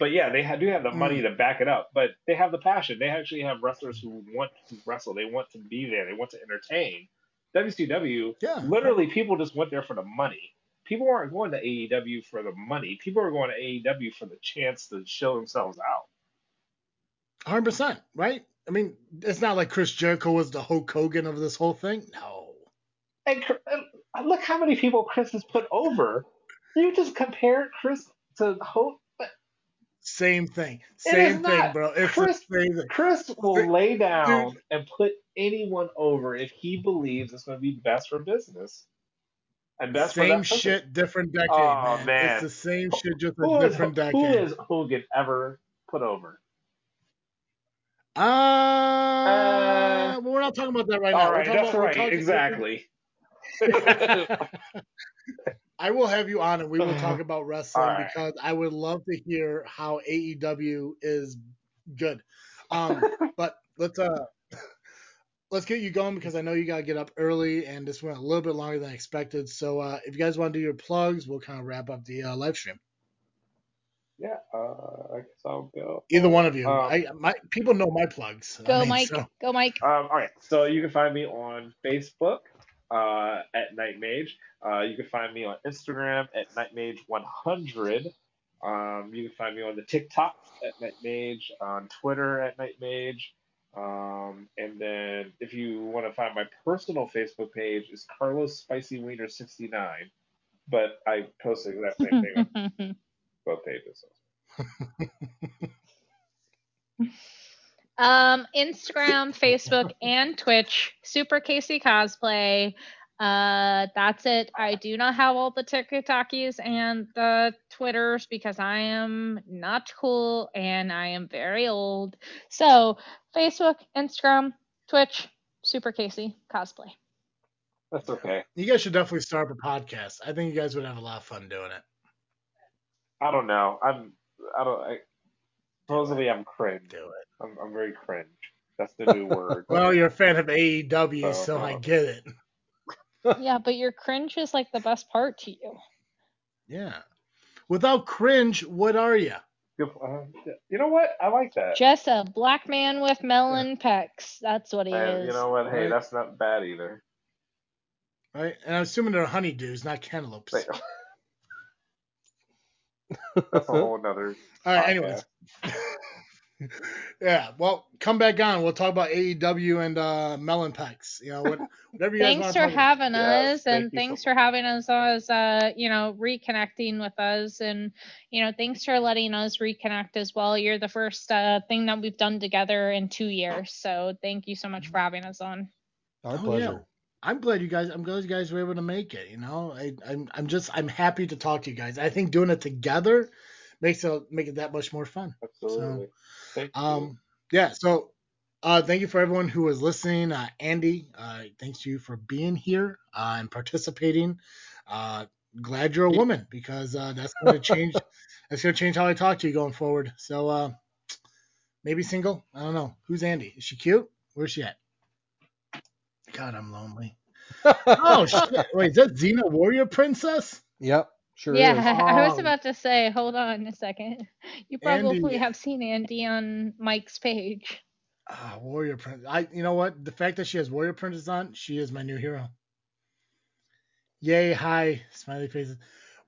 but yeah, they do have the money to back it up, but they have the passion. They actually have wrestlers who want to wrestle. They want to be there. They want to entertain. WCW, literally people just went there for the money. People aren't going to AEW for the money. People are going to AEW for the chance to show themselves out. 100%, right? I mean, it's not like Chris Jericho was the Hulk Hogan of this whole thing. No. And look how many people Chris has put over. You just compared Chris to Hulk. Same thing. Same thing, bro. It's Chris, Chris will lay down and put anyone over if he believes it's going to be best for business. And that's same shit, different decade. Oh, man. It's the same shit, just a different decade. Who is Hogan ever put over? Well, we're not talking about that right now. All right, that's about, right. Exactly. I will have you on and we will talk about wrestling because I would love to hear how AEW is good. But let's get you going because I know you got to get up early and this went a little bit longer than expected. So if you guys want to do your plugs, we'll kind of wrap up the live stream. Yeah, I guess I'll go. Either one of you. People know my plugs. Go, Mike. All right. So you can find me on Facebook at Nightmage. You can find me on Instagram at Nightmage100. You can find me on the TikTok at Nightmage, on Twitter at Nightmage. And then if you want to find my personal Facebook page, it's Carlos Spicy Wiener 69, but I post the exact same thing on both pages. Instagram, Facebook, and Twitch, Super Casey Cosplay. That's it. I do not have all the TikTokies and the Twitters because I am not cool and I am very old. So Facebook, Instagram, Twitch, Super Casey Cosplay. That's okay. You guys should definitely start a podcast. I think you guys would have a lot of fun doing it. I don't know. Supposedly I'm cringe. Do it. I'm very cringe. That's the new word. Well, you're a fan of AEW, so I get it. Yeah, but your cringe is like the best part to you. Yeah. Without cringe, what are you? You know what? I like that. Just a black man with melon pecs. That's what he is. You know what? Hey, right? That's not bad either. Right? And I'm assuming they're honeydews, not cantaloupes. That's a whole nother. All right, anyways. Yeah, well, come back on. We'll talk about AEW and melon pecs. You know, whatever you guys want to talk about. Yes, thanks for having us, and thanks for having us. You know, reconnecting with us, and you know, thanks for letting us reconnect as well. You're the first thing that we've done together in 2 years, so thank you so much for having us on. Our pleasure. Yeah. I'm glad you guys were able to make it. You know, I'm happy to talk to you guys. I think doing it together makes it that much more fun. Absolutely. So, thank you for everyone who was listening. Andy, thanks to you for being here and participating. Glad you're a woman because that's going to change. That's going to change how I talk to you going forward. So maybe single. I don't know. Who's Andy? Is she cute? Where's she at? God, I'm lonely. Oh shit! Wait, is that Xena Warrior Princess? Yep. Sure is. I was about to say, hold on a second. You probably have seen Andy on Mike's page. Warrior Princess. You know what? The fact that she has Warrior Princess on, she is my new hero. Yay, hi, smiley faces.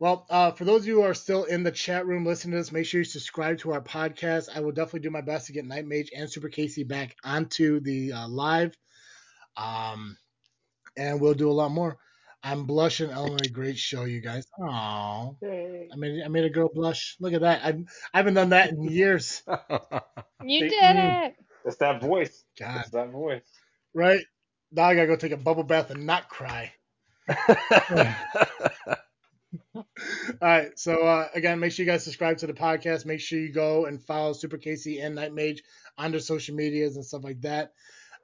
Well, for those of you who are still in the chat room listening to this, make sure you subscribe to our podcast. I will definitely do my best to get Nightmage and Super Casey back onto the live. And we'll do a lot more. I'm blushing. Eleanor, great show, you guys. Aww. I made a girl blush. Look at that. I haven't done that in years. You did it. It's that voice. God. It's that voice. Right? Now I gotta go take a bubble bath and not cry. All right. So, again, make sure you guys subscribe to the podcast. Make sure you go and follow Super Casey and Nightmage on their social medias and stuff like that.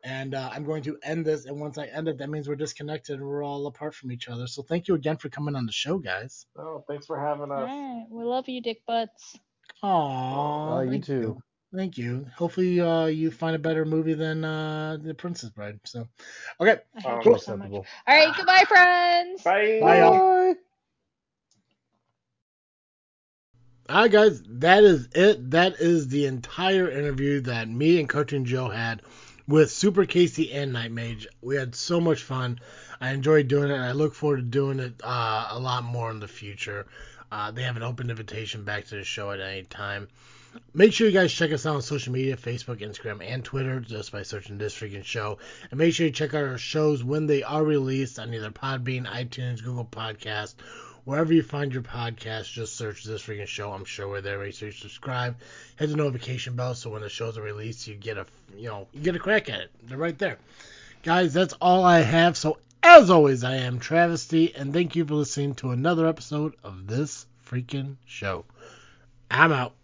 And I'm going to end this. And once I end it, that means we're disconnected and we're all apart from each other. So thank you again for coming on the show, guys. Oh, thanks for having us. Yeah, we love you, dick butts. Aw. Oh, you too. You. Thank you. Hopefully you find a better movie than The Princess Bride. So, okay. Cool. So all right. Goodbye, friends. Bye. Bye, y'all. All right, guys. That is it. That is the entire interview that me and Cartoon Joe had with Super Casey and Nightmage. We had so much fun. I enjoyed doing it, and I look forward to doing it a lot more in the future. They have an open invitation back to the show at any time. Make sure you guys check us out on social media, Facebook, Instagram, and Twitter, just by searching This Freaking Show. And make sure you check out our shows when they are released on either Podbean, iTunes, Google Podcasts, wherever you find your podcast, just search This Freaking Show. I'm sure we're there. Make sure you subscribe. Hit the notification bell so when the shows are released, you get a crack at it. They're right there. Guys, that's all I have. So as always, I am Travis C, and thank you for listening to another episode of This Freaking Show. I'm out.